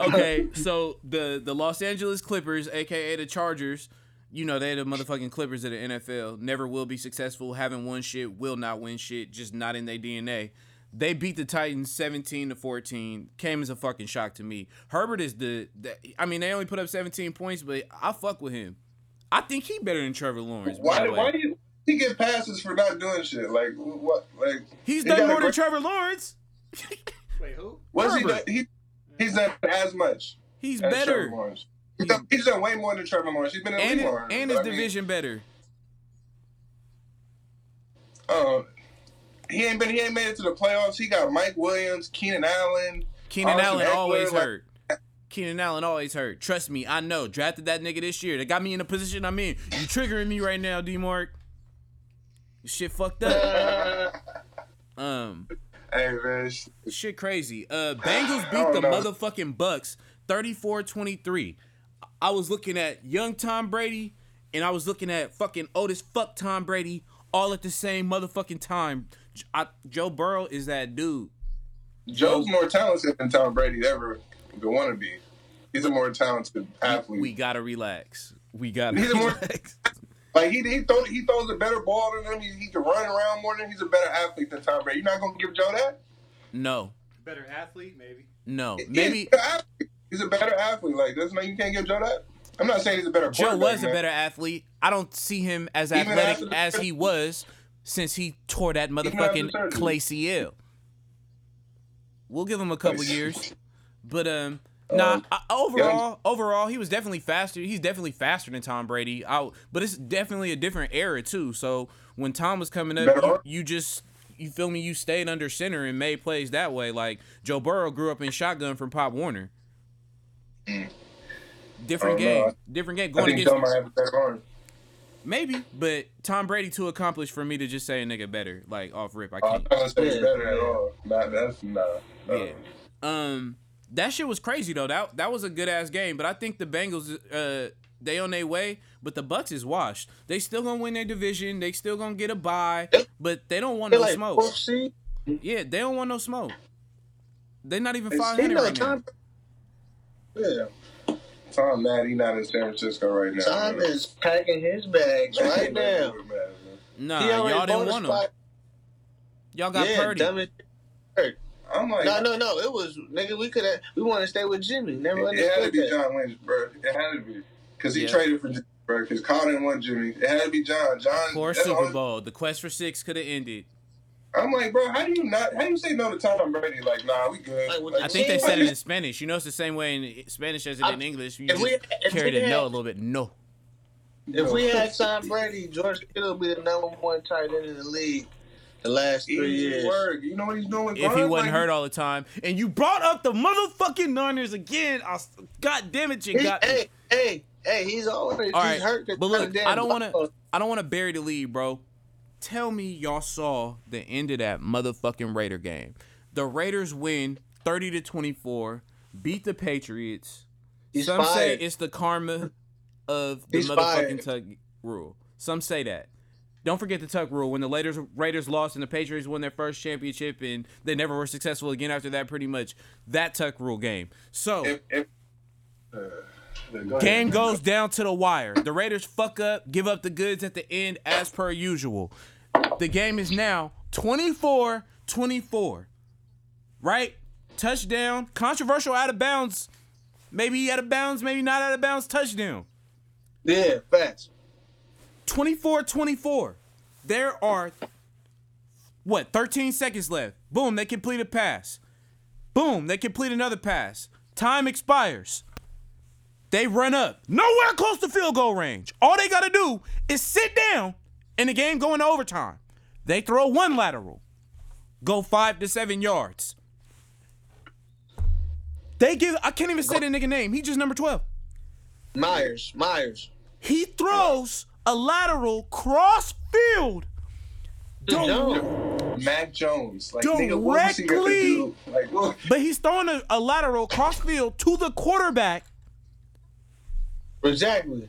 Okay, so the, the Los Angeles Clippers, a k a the Chargers, you know, they the motherfucking Clippers of the N F L. Never will be successful. Haven't won shit. Will not win shit. Just not in their D N A. They beat the Titans seventeen to fourteen. Came as a fucking shock to me. Herbert is the, the I mean, they only put up seventeen points, but I fuck with him. I think he better than Trevor Lawrence. Why, why do you, he get passes for not doing shit? Like what? Like he's done more than Trevor Lawrence. Wait, who? What's he done? He, he's done as much. He's as better. Trevor Lawrence. He's, he, done, he's done way more than Trevor Lawrence. He's been in the league longer. And his I mean, division better. Oh, uh, he ain't been. He ain't made it to the playoffs. He got Mike Williams, Keenan Allen. Keenan Allen always hurt. Keenan Allen always hurt. Trust me, I know. Drafted that nigga this year. That got me in the position I'm in. You triggering me right now, D-Mark. Shit fucked up. um, hey, man. Shit crazy. Uh, Bengals beat the know. motherfucking Bucks thirty-four twenty-three. I was looking at young Tom Brady, and I was looking at fucking old as fuck Tom Brady all at the same motherfucking time. I, Joe Burrow is that dude. Joe's more talented than Tom Brady ever. The wannabe. He's a more talented athlete. We, we gotta relax. We gotta he's relax. More, like he he, throw, he throws a better ball than him. He, he can run around more than him. He's a better athlete than Tom Brady. You're not gonna give Joe that? No. Better athlete, maybe. No. Maybe he's, he's a better athlete. Like that's not you can't give Joe that? I'm not saying he's a better Joe was a man. better athlete. I don't see him as Even athletic as he was since he tore that motherfucking clay C L. We'll give him a couple years. But um, nah. Um, I, overall, yeah. overall, he was definitely faster. He's definitely faster than Tom Brady. I, but it's definitely a different era too. So when Tom was coming up, you, you just you feel me. You stayed under center and made plays that way. Like Joe Burrow grew up in shotgun from Pop Warner. Different game. Know. Different game. Going I think against. Joe might have that arm. Maybe, but Tom Brady too accomplished for me to just say a nigga better. Like off rip, I can't. Uh, I don't say he's better at all. Nah, that's not. Nah, nah. Yeah. Um. That shit was crazy, though. That that was a good-ass game. But I think the Bengals, uh, they on their way, but the Bucks is washed. They still going to win their division. They still going to get a bye, but they don't want They're no like, smoke. Four C? Yeah, they don't want no smoke. They're not even five hundred right now. Yeah. Tom Matt, he not in San Francisco right now. Tom man. is packing his bags right now. Nah, y'all didn't want him. Y'all got yeah, Purdy. I'm like, no, no, no. It was nigga. We could have. We want to stay with Jimmy. Never. It, it had to be that. John Lynch, bro. It had to be because he yeah. traded for Jimmy, bro. Because Kyle didn't want Jimmy. It had to be John. John. Poor Super Bowl. The quest for six could have ended. I'm like, bro. How do you not? How do you say no to Tom Brady? Like, nah, we good. Like, like, I think they said it in Spanish. You know, it's the same way in Spanish as it I, in English. You just we, carried it no a little bit. No. If no. we had Tom Brady, George Kittle would be the number one tight end in the league. The last three Easy years. Work. You know what he's doing? If he wasn't like, hurt all the time. And you brought up the motherfucking Niners again. I, God damn it, you he, got Hey, me. hey, hey, he's always all right. he's hurt. But look, I don't want to I don't want to bury the lead, bro. Tell me y'all saw the end of that motherfucking Raider game. The Raiders win thirty to twenty-four, beat the Patriots. He's Some fired. say it's the karma of the he's motherfucking fired. tug rule. Some say that. Don't forget the Tuck rule. When the Raiders, Raiders lost and the Patriots won their first championship and they never were successful again after that, pretty much, that Tuck rule game. So, if, if, uh, go game ahead. goes down to the wire. The Raiders fuck up, give up the goods at the end as per usual. The game is now twenty-four twenty-four, right? Touchdown, controversial out of bounds. Maybe out of bounds, maybe not out of bounds, touchdown. Yeah, facts. twenty-four twenty-four. There are, what, thirteen seconds left. Boom, they complete a pass. Boom, they complete another pass. Time expires. They run up. Nowhere close to field goal range. All they got to do is sit down in the game going to overtime. They throw one lateral, go five to seven yards. They give, I can't even say the nigga name. He's just number twelve. Myers, Myers. He throws a lateral cross field. Don't, Mac Jones. Like, directly. Nigga, what you do? Like, what? But he's throwing a, a lateral cross field to the quarterback. Exactly.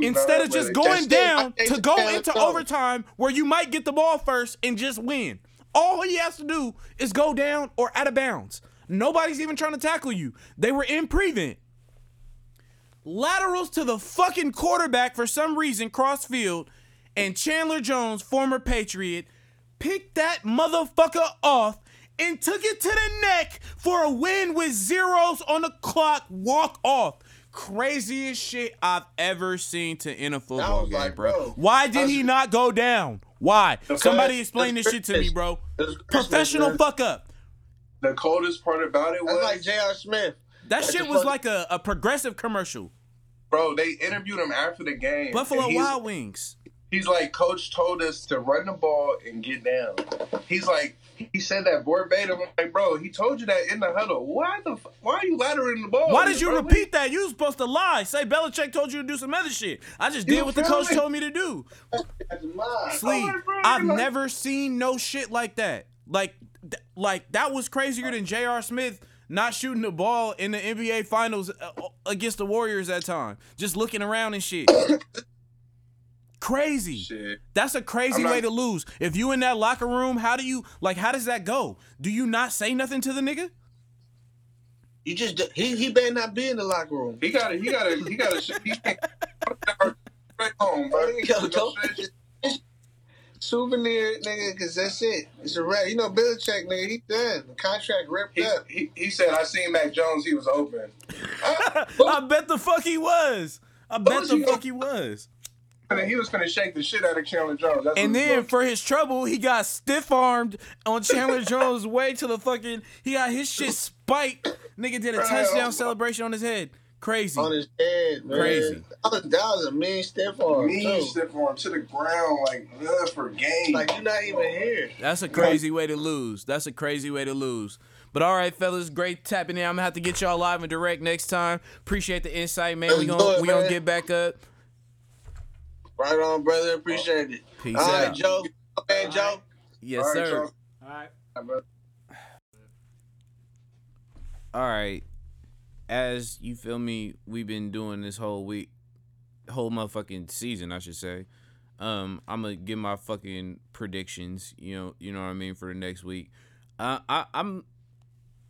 Instead no, of just going down to go into overtime where you might get the ball first and just win. All he has to do is go down or out of bounds. Nobody's even trying to tackle you. They were in prevent. Laterals to the fucking quarterback for some reason, cross field, and Chandler Jones, former Patriot, picked that motherfucker off and took it to the neck for a win with zeros on the clock, walk off. Craziest shit I've ever seen to end a football game, like, bro. bro. Why did he not go down? Why? Somebody explain this shit to me, bro. Professional fuck up. The coldest part about it was... That's like J R. Smith. That shit was like a, a progressive commercial. Bro, they interviewed him after the game. Buffalo Wild Wings. He's like, Coach told us to run the ball and get down. He's like, he said that verbatim. I'm like, bro, he told you that in the huddle. Why the? F- why are you laddering the ball? Why did you bro? repeat that? You was supposed to lie. Say Belichick told you to do some other shit. I just you did what the coach me? told me to do. Sleaze, I've like- never seen no shit like that. Like, th- like that was crazier than J R. Smith not shooting the ball in the N B A Finals against the Warriors that time. Just looking around and shit. Crazy. Shit. That's a crazy not, way to lose. If you in that locker room, how do you like? How does that go? Do you not say nothing to the nigga? You just he he better not be in the locker room. He gotta he gotta he gotta he can't go straight home, bro. He gotta go souvenir, nigga, because that's it. It's a wrap. You know, Belichick, nigga, he done. The contract ripped he, up. He, he said, "I seen Mac Jones. He was open." I, I bet the fuck he was. I bet the fuck he was. He was gonna shake the shit out of Chandler Jones. That's and then for his trouble, he got stiff-armed on Chandler Jones' way to the fucking. He got his shit spiked. Nigga did a right, touchdown on, celebration on his head. Crazy. On his head, man. Crazy. That was, that was a mean stiff-arm. Mean too. stiff-arm to the ground, like ugh, for game. Like you're not even here. That's a crazy way to lose. That's a crazy way to lose. But all right, fellas, great tapping in. I'm gonna have to get y'all live and direct next time. Appreciate the insight, man. Let's we gonna it, we man. gonna get back up. Right on, brother. Appreciate it. Peace out. All right, Joe. Okay, Joe. Yes, sir. All right. All right. As you feel me, we've been doing this whole week, whole motherfucking season, I should say. Um, I'm gonna give my fucking predictions. You know, you know what I mean for the next week. Uh, I, I'm.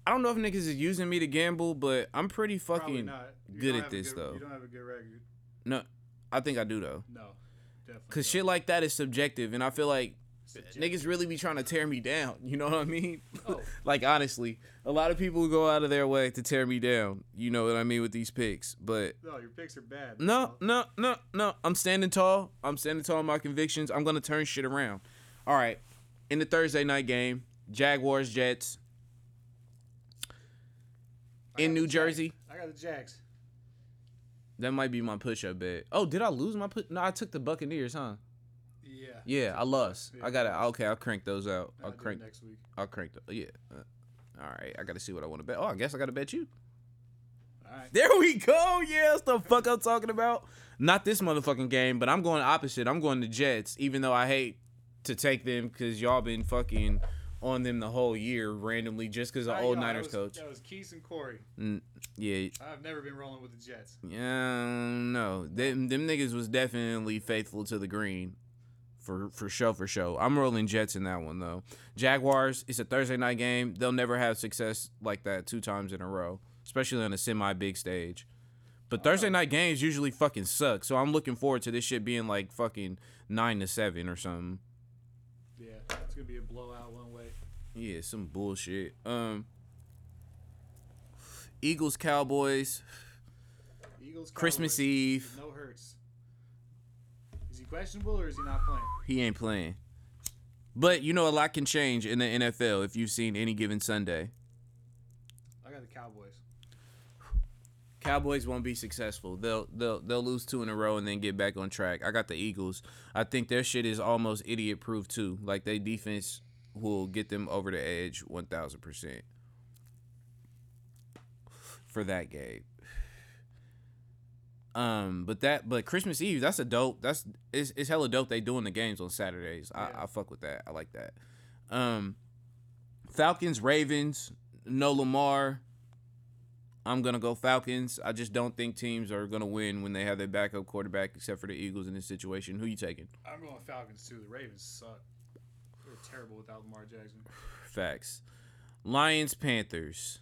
I don't know if niggas is using me to gamble, but I'm pretty fucking good at this, good, though. You don't have a good record. No. I think I do, though. No, definitely. Because shit like that is subjective, and I feel like subjective. Niggas really be trying to tear me down. You know what I mean? Oh. Like, honestly, a lot of people go out of their way to tear me down. You know what I mean with these picks, but... No, your picks are bad. No, no, no, no. I'm standing tall. I'm standing tall on my convictions. I'm going to turn shit around. All right. In the Thursday night game, Jaguars, Jets. In New Jersey. I got the Jags. That might be my push-up bet. Oh, did I lose my push? No, I took the Buccaneers, huh? Yeah. Yeah, I lost. Yeah. I got to... Okay, I'll crank those out. I'll, I'll crank... next week. I'll crank those... Yeah. Uh, all right, I got to see what I want to bet. Oh, I guess I got to bet you. All right. There we go. Yeah, that's the fuck I'm talking about. Not this motherfucking game, but I'm going opposite. I'm going to Jets, even though I hate to take them because y'all been fucking on them the whole year randomly just because of old Niners that was, coach. That was Keese and Corey. Mm, yeah. I've never been rolling with the Jets. Yeah, no. Them, them niggas was definitely faithful to the green for, for show, for show. I'm rolling Jets in that one, though. Jaguars, it's a Thursday night game. They'll never have success like that two times in a row, especially on a semi-big stage. But oh. Thursday night games usually fucking suck, so I'm looking forward to this shit being like fucking nine to seven or something. Yeah, it's going to be a blowout one way. Yeah, some bullshit. Um, Eagles, Cowboys. Eagles, Cowboys. Christmas Eve. No Hurts. Is he questionable or is he not playing? He ain't playing. But, you know, a lot can change in the N F L if you've seen any given Sunday. I got the Cowboys. Cowboys won't be successful. They'll they'll they'll lose two in a row and then get back on track. I got the Eagles. I think their shit is almost idiot proof too. Like, their defense will get them over the edge one thousand percent for that game. Um, but that but Christmas Eve, that's a dope. That's it's it's hella dope. They doing the games on Saturdays. I, yeah. I fuck with that. I like that. Um, Falcons, Ravens, no Lamar. I'm going to go Falcons. I just don't think teams are going to win when they have their backup quarterback, except for the Eagles in this situation. Who you taking? I'm going Falcons, too. The Ravens suck. They're terrible without Lamar Jackson. Facts. Lions, Panthers.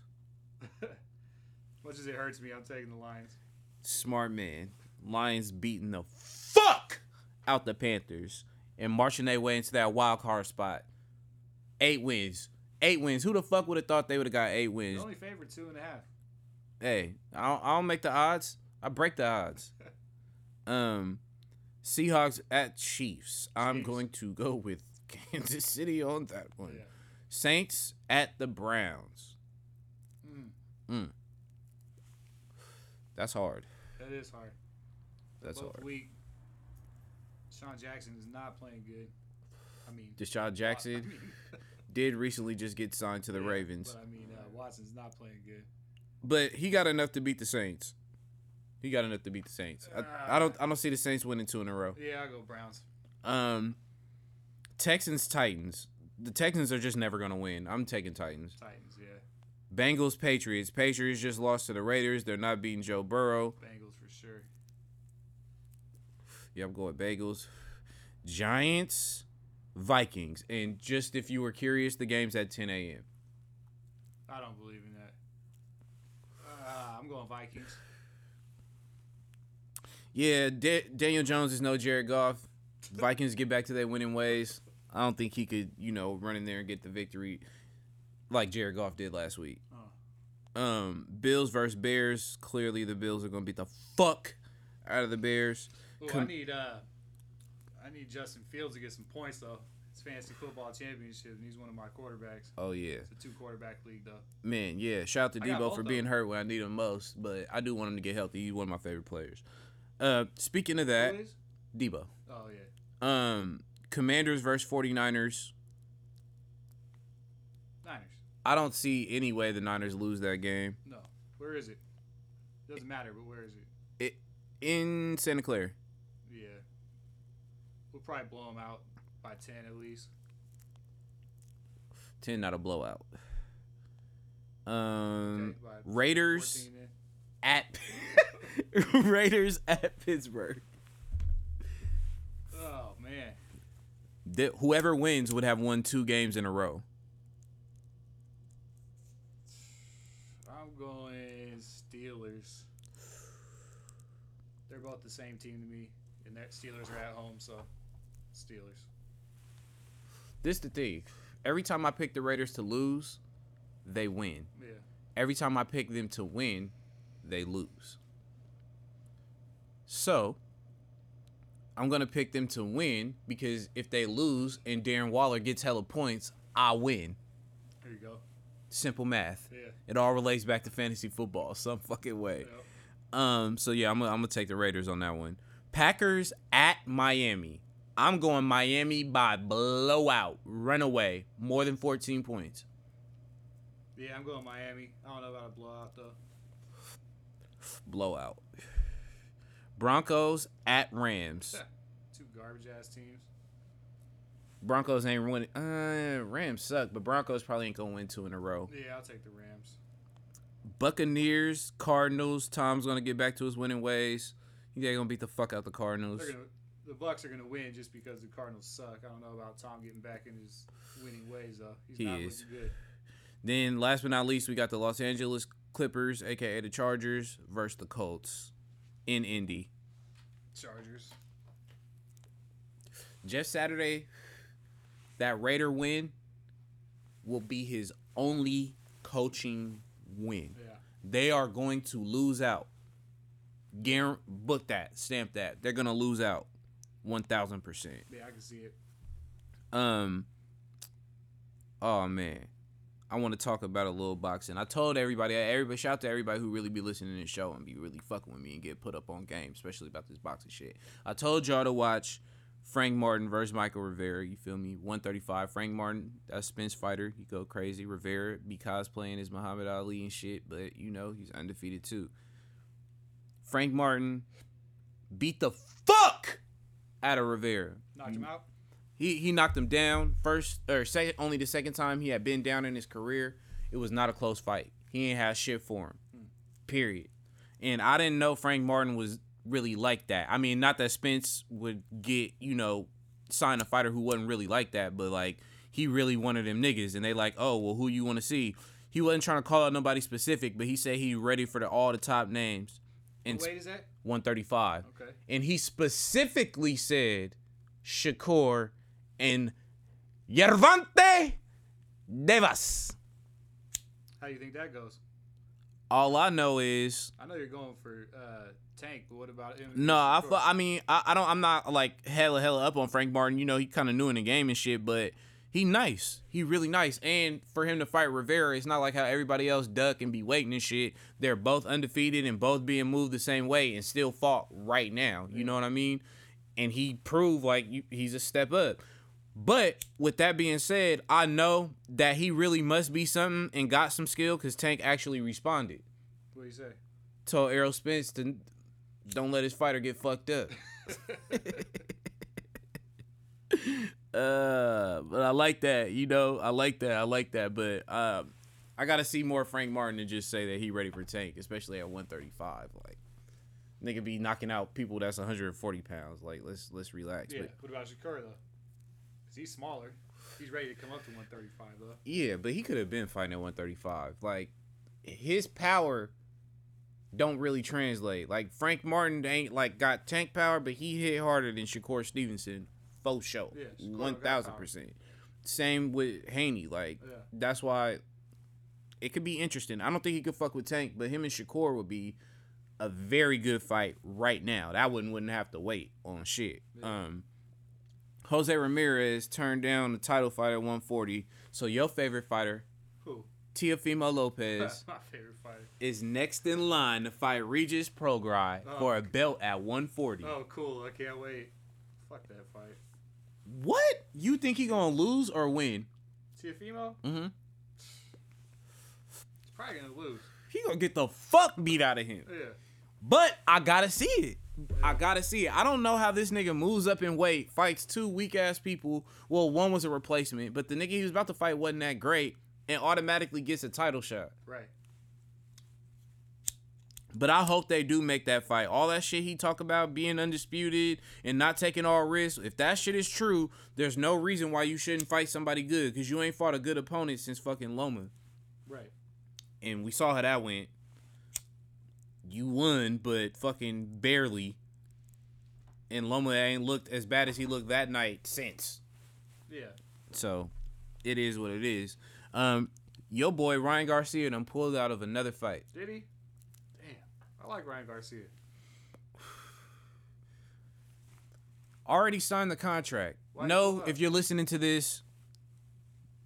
Much as it hurts me, I'm taking the Lions. Smart man. Lions beating the fuck out the Panthers and marching their way into that wild card spot. Eight wins. Eight wins. Who the fuck would have thought they would have got eight wins? They're only favored two and a half. Hey, I don't, I don't make the odds. I break the odds. Um, Seahawks at Chiefs. I'm Jeez. going to go with Kansas City on that one. Yeah. Saints at the Browns. Mm. Mm. That's hard. That is hard. That's Both hard. Week, Deshaun Jackson is not playing good. I mean, Deshaun Jackson I mean. did recently just get signed to the yeah, Ravens. But I mean, uh, Watson's not playing good. But he got enough to beat the Saints. He got enough to beat the Saints. I, I don't. I don't see the Saints winning two in a row. Yeah, I go Browns. Um, Texans, Titans. The Texans are just never gonna win. I'm taking Titans. Titans, yeah. Bengals, Patriots. Patriots just lost to the Raiders. They're not beating Joe Burrow. Bengals for sure. Yeah, I'm going Bengals. Giants, Vikings, and just if you were curious, the game's at ten a.m. I don't believe in that. Uh, I'm going Vikings. Yeah, D- Daniel Jones is no Jared Goff. Vikings get back to their winning ways. I don't think he could, you know, run in there and get the victory like Jared Goff did last week. Huh. Um, Bills versus Bears. Clearly, the Bills are going to beat the fuck out of the Bears. Ooh, Com- I need, uh, I need Justin Fields to get some points though. It's fantasy football championship, and he's one of my quarterbacks. Oh, yeah. It's a two-quarterback league, though. Man, yeah. Shout out to Debo for being hurt when I need him most, but I do want him to get healthy. He's one of my favorite players. Uh, speaking of that, Debo. Oh, yeah. Um, Commanders versus forty-niners. Niners. I don't see any way the Niners lose that game. No. Where is it? It doesn't matter, but where is it? It in Santa Clara. Yeah. We'll probably blow them out. By ten at least. ten, not a blowout. Um, okay, Raiders fourteen, at Raiders at Pittsburgh. Oh man! That whoever wins would have won two games in a row. I'm going Steelers. They're both the same team to me, and that Steelers are at home, so Steelers. This the thing. Every time I pick the Raiders to lose, they win. Yeah. Every time I pick them to win, they lose. So, I'm going to pick them to win because if they lose and Darren Waller gets hella points, I win. There you go. Simple math. Yeah. It all relates back to fantasy football some fucking way. Yep. Um. So, yeah, I'm going I'm to take the Raiders on that one. Packers at Miami. I'm going Miami by blowout, runaway, more than fourteen points. Yeah, I'm going Miami. I don't know about a blowout, though. Blowout. Broncos at Rams. Two garbage-ass teams. Broncos ain't winning. Uh, Rams suck, but Broncos probably ain't going to win two in a row. Yeah, I'll take the Rams. Buccaneers, Cardinals. Tom's going to get back to his winning ways. He's going to beat the fuck out the Cardinals. The Bucs are going to win just because the Cardinals suck. I don't know about Tom getting back in his winning ways, though. He's he not is. looking good. Then, last but not least, we got the Los Angeles Clippers, a k a the Chargers, versus the Colts in Indy. Chargers. Jeff Saturday, that Raider win will be his only coaching win. Yeah. They are going to lose out. Guar- book that. Stamp that. They're going to lose out. One thousand percent. Yeah, I can see it. Um. Oh man, I want to talk about a little boxing. I told everybody, everybody, shout out to everybody who really be listening to the show and be really fucking with me and get put up on game, especially about this boxing shit. I told y'all to watch Frank Martin versus Michael Rivera. You feel me? one thirty-five. Frank Martin, that's Spence fighter. He go crazy. Rivera be cosplaying as Muhammad Ali and shit, but you know he's undefeated too. Frank Martin beat the fuck out of Rivera. Knocked him out. He he knocked him down first or second, only the second time he had been down in his career. It was not a close fight. He ain't had shit for him. Mm. Period. And I didn't know Frank Martin was really like that. I mean, not that Spence would get, you know, sign a fighter who wasn't really like that, but like he really wanted them niggas. And they like, oh, well, who you want to see? He wasn't trying to call out nobody specific, but he said he ready for the, all the top names. And wait, is that one thirty-five? Okay. And he specifically said Shakur and Gervonta Davis. How do you think that goes? All I know is I know you're going for uh, Tank, but what about him? No, I, I mean I, I don't. I'm not like hella hella up on Frank Martin. You know, he kind of new in the game and shit, but he nice. He really nice. And for him to fight Rivera, it's not like how everybody else duck and be waiting and shit. They're both undefeated and both being moved the same way and still fought right now. You yeah. know what I mean? And he proved like you, he's a step up. But with that being said, I know that he really must be something and got some skill because Tank actually responded. What do you say? Told Errol Spence to don't let his fighter get fucked up. Uh, but I like that, you know, I like that, I like that, but um, I gotta see more Frank Martin to just say that he ready for Tank, especially at one thirty-five. Like, nigga be knocking out people that's one forty pounds. Like, let's let's relax. Yeah. But, what about Shakur though? Cause he's smaller. He's ready to come up to one thirty-five though. Yeah, but he could have been fighting at one thirty-five. Like, his power don't really translate. Like, Frank Martin ain't like got Tank power, but he hit harder than Shakur Stevenson. Faux show, yeah, one thousand percent. Same with Haney. Like, yeah. That's why it could be interesting. I don't think he could fuck with Tank, but him and Shakur would be a very good fight right now. That wouldn't wouldn't have to wait on shit. Yeah. Um, Jose Ramirez turned down the title fight at one forty. So your favorite fighter, who? Teofimo Lopez, my favorite fighter, is next in line to fight Regis Prograis oh. for a belt at one forty. Oh, cool! I can't wait. Fuck that fight. What? You think he gonna lose or win? Teofimo? Mm-hmm. He's probably gonna lose. He gonna get the fuck beat out of him. Yeah. But I gotta see it. Yeah. I gotta see it. I don't know how this nigga moves up in weight, fights two weak-ass people. Well, one was a replacement, but the nigga he was about to fight wasn't that great and automatically gets a title shot. Right. But I hope they do make that fight. All that shit he talk about being undisputed and not taking all risks. If that shit is true, there's no reason why you shouldn't fight somebody good because you ain't fought a good opponent since fucking Loma. Right. And we saw how that went. You won, but fucking barely. And Loma ain't looked as bad as he looked that night since. Yeah. So, it is what it is. Um, your boy Ryan Garcia done pulled out of another fight. Did he? I like Ryan Garcia. Already signed the contract. Why no, if you're listening to this,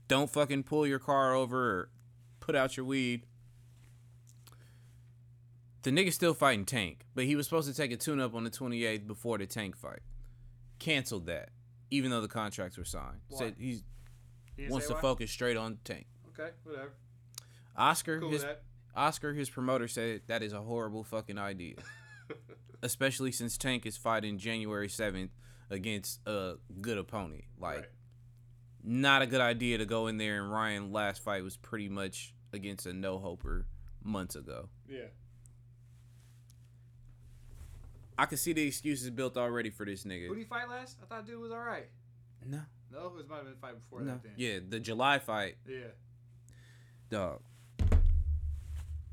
don't fucking pull your car over or put out your weed. The nigga's still fighting Tank, but he was supposed to take a tune-up on the twenty-eighth before the Tank fight. Canceled that, even though the contracts were signed. Why? Said he's, he wants to why? Focus straight on Tank. Okay, whatever. Oscar, cool his, with that. Oscar, his promoter, said that is a horrible fucking idea. Especially since Tank is fighting January seventh against a good opponent. Like, right. Not a good idea to go in there, and Ryan's last fight was pretty much against a no-hoper months ago. Yeah. I could see the excuses built already for this nigga. Who did he fight last? I thought dude was all right. No. No, it might have been a fight before no. that then. Yeah, the July fight. Yeah. Dog.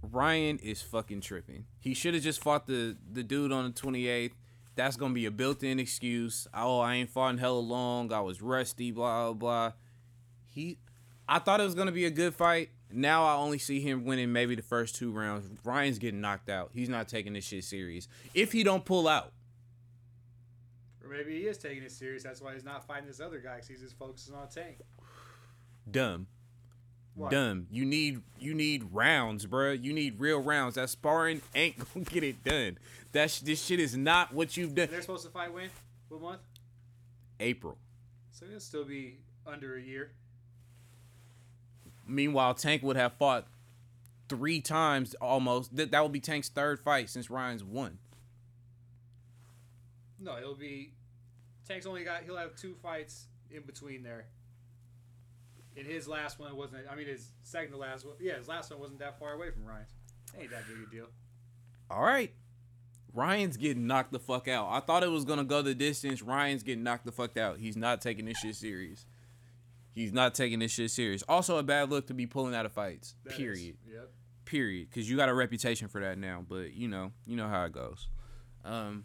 Ryan is fucking tripping. He should have just fought the, the dude on the twenty-eighth. That's going to be a built-in excuse. Oh, I ain't fought in hella long. I was rusty, blah, blah, blah. He, I thought it was going to be a good fight. Now I only see him winning maybe the first two rounds. Ryan's getting knocked out. He's not taking this shit serious. If he don't pull out. Or maybe he is taking it serious. That's why he's not fighting this other guy because he's just focusing on Tank. Dumb. Right. Done. You need you need rounds, bro. You need real rounds. That sparring ain't gonna get it done. That sh- this shit is not what you've done. And they're supposed to fight when? What month? April. So it'll still be under a year. Meanwhile, Tank would have fought three times almost. Th- that would be Tank's third fight since Ryan's won. No, it'll be Tank's only got. He'll have two fights in between there. In his last one, it wasn't. I mean, his second to last one. Yeah, his last one wasn't that far away from Ryan's. Ain't that big a deal. All right. Ryan's getting knocked the fuck out. I thought it was going to go the distance. Ryan's getting knocked the fuck out. He's not taking this shit serious. He's not taking this shit serious. Also, a bad look to be pulling out of fights. That period. Is, yep. Period. Because you got a reputation for that now. But, you know, you know how it goes. Um,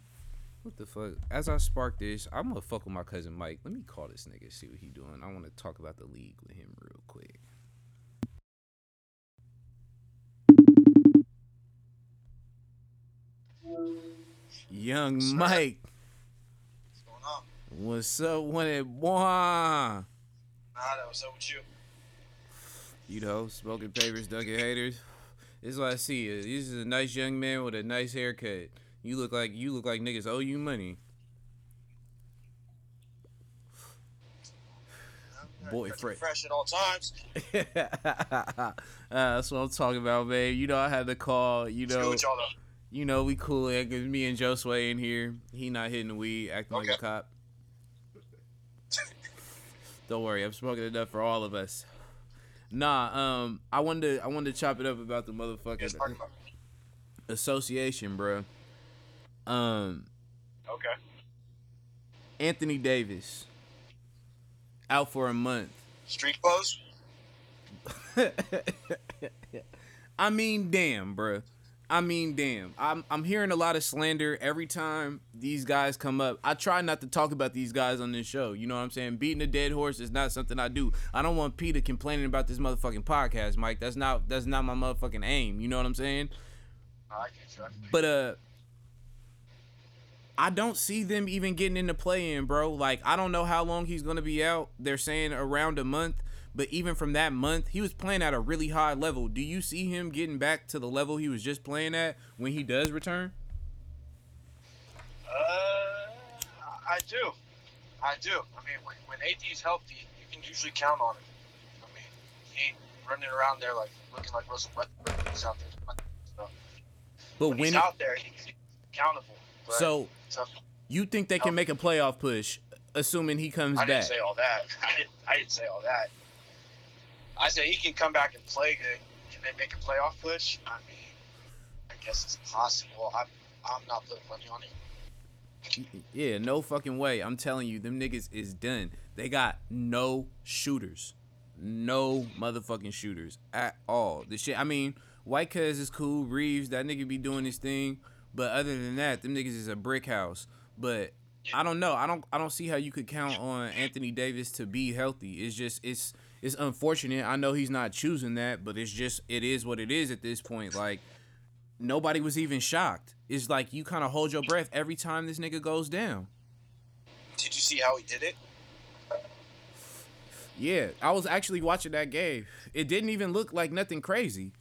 what the fuck? As I spark this, I'm going to fuck with my cousin Mike. Let me call this nigga, see what he doing. I want to talk about the league with him real quick. Young What's Mike. What's going on? What's up with it, boy? Nah, what's up with you? You know, smoking papers, dunking haters. This is what I see. This is a nice young man with a nice haircut. You look like you look like niggas owe you money. Boy, fresh, fresh at all times. uh, that's what I'm talking about, babe. You know, I had to call. You know, with y'all, you know, we cool it because me and Josue in here. He not hitting the weed, acting okay. like a cop. Don't worry, I'm smoking enough for all of us. Nah, um, I wanted to, I wanted to chop it up about the motherfucking about association, bro. Um, okay. Anthony Davis out for a month. Street clothes. I mean, damn, bro. I mean, damn. I'm I'm hearing a lot of slander every time these guys come up. I try not to talk about these guys on this show. You know what I'm saying? Beating a dead horse is not something I do. I don't want Peter complaining about this motherfucking podcast, Mike. That's not that's not my motherfucking aim. You know what I'm saying? I get you. But uh, I don't see them even getting into play-in, bro. Like, I don't know how long he's gonna be out. They're saying around a month. But even from that month, he was playing at a really high level. Do you see him getting back to the level he was just playing at when he does return? Uh, I do. I do. I mean, when, when A D's healthy, you can usually count on him. I mean, he ain't running around there like looking like Russell Westbrook. He's out there. So, but when, when he's it, out there, he's accountable. But so you think they can make a playoff push, assuming he comes back? I didn't back. say all that. I didn't, I didn't say all that. I said he can come back and play good. Can they make a playoff push? I mean, I guess it's possible. I'm, I'm not putting money on it. Yeah, no fucking way. I'm telling you, them niggas is done. They got no shooters. No motherfucking shooters at all. The shit, I mean, White Cuz is cool. Reeves, that nigga be doing his thing. But other than that, them niggas is a brick house. But I don't know. I don't I don't see how you could count on Anthony Davis to be healthy. It's just, it's... It's unfortunate. I know he's not choosing that, but it's just, it is what it is at this point. Like, nobody was even shocked. It's like you kind of hold your breath every time this nigga goes down. Did you see how he did it? Yeah, I was actually watching that game. It didn't even look like nothing crazy.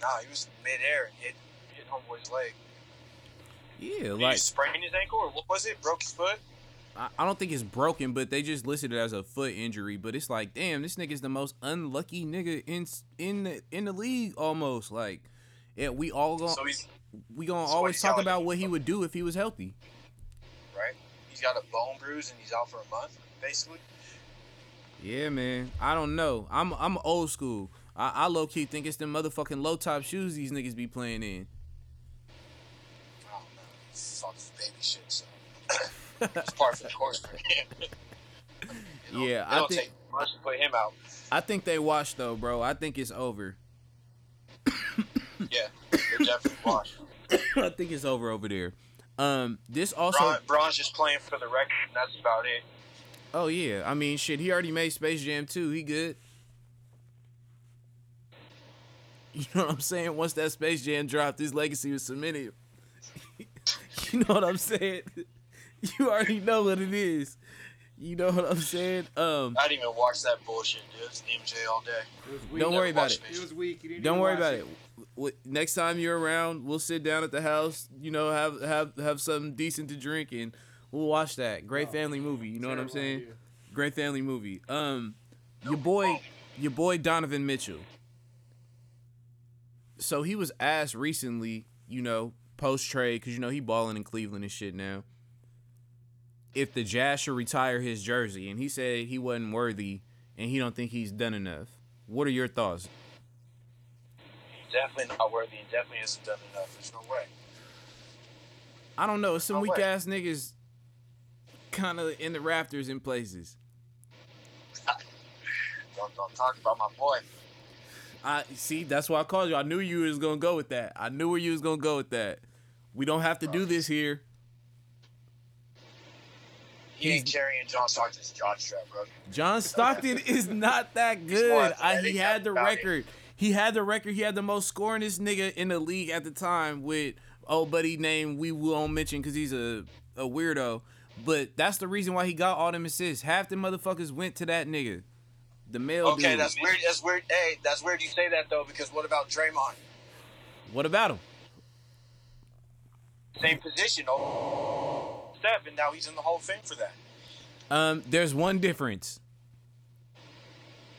Nah, he was midair and hit, hit homeboy's leg. Yeah, like... Did he sprain his ankle or what was it? Broke his foot? I don't think it's broken, but they just listed it as a foot injury. But it's like, damn, this nigga's the most unlucky nigga in in the, in the league almost. Like, yeah, we all gonna so we gonna so always talk about what he would do if he was healthy. Right? He's got a bone bruise and he's out for a month, basically. Yeah, man. I don't know. I'm I'm old school. I, I low key think it's them motherfucking low top shoes these niggas be playing in. I don't know. It's all this baby shit. So. It's part of the course for him. you know, yeah, I don't think, take much to put him out. I think they washed though, bro. I think it's over. Yeah, they're definitely washed. I think it's over over there. Um, this also Bron, Bron's just playing for the record. And that's about it. Oh yeah, I mean shit. He already made Space Jam two. He good. You know what I'm saying? Once that Space Jam dropped, his legacy was cemented. You know what I'm saying? You already know what it is. You know what I'm saying? Um, I didn't even watch that bullshit, dude. It was M J all day. It was weak. Don't worry about it. It was weak. You didn't Don't worry about it. it. Next time you're around, we'll sit down at the house. You know, have have have something decent to drink, and we'll watch that. Great oh, family movie. You know what I'm saying? Idea. Great family movie. Um, your boy, your boy Donovan Mitchell. So he was asked recently, you know, post trade, because you know he balling in Cleveland and shit now, if the Jazz should retire his jersey, and he said he wasn't worthy and he don't think he's done enough. What are your thoughts? Definitely not worthy and definitely isn't done enough. There's no way. I don't know. Some no weak way. ass niggas kind of in the rafters in places. don't, don't talk about my boy. I see. That's why I called you. I knew you was gonna go with that. I knew where you was gonna go with that. We don't have to do this here. He ain't carrying John Stockton's job strap, bro. John Stockton is not that good. I, he had the record. It. He had the record. He had the most scoring this nigga in the league at the time with old buddy named we won't mention because he's a, a weirdo. But that's the reason why he got all them assists. Half the motherfuckers went to that nigga. The male okay, dude. Okay, that's weird. That's weird. Hey, that's weird you say that, though, because what about Draymond? What about him? Same position, though. Step, and now he's in the Hall of Fame for that. Um, there's one difference.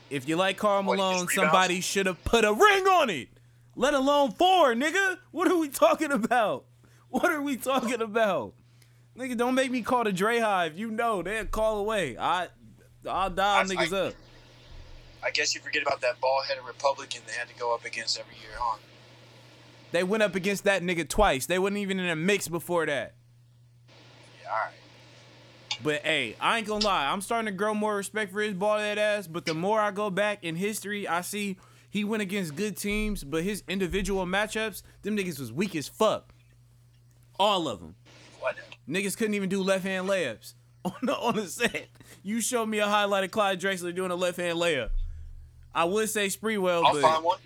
If you like Karl Malone, somebody should have put a ring on it. Let alone four, nigga. What are we talking about? What are we talking about? Nigga, don't make me call the Dre Hive. You know, they'll call away. I, I'll dial I, niggas I, up. I guess you forget about that bald-headed Republican they had to go up against every year, huh? They went up against that nigga twice. They wasn't even in a mix before that. All right. But, hey, I ain't gonna lie. I'm starting to grow more respect for his bald-head ass, but the more I go back in history, I see he went against good teams, but his individual matchups, them niggas was weak as fuck. All of them. What? Niggas couldn't even do left-hand layups on the, on the set. You showed me a highlight of Clyde Drexler doing a left-hand layup. I would say Sprewell, I'll but... I'll find one.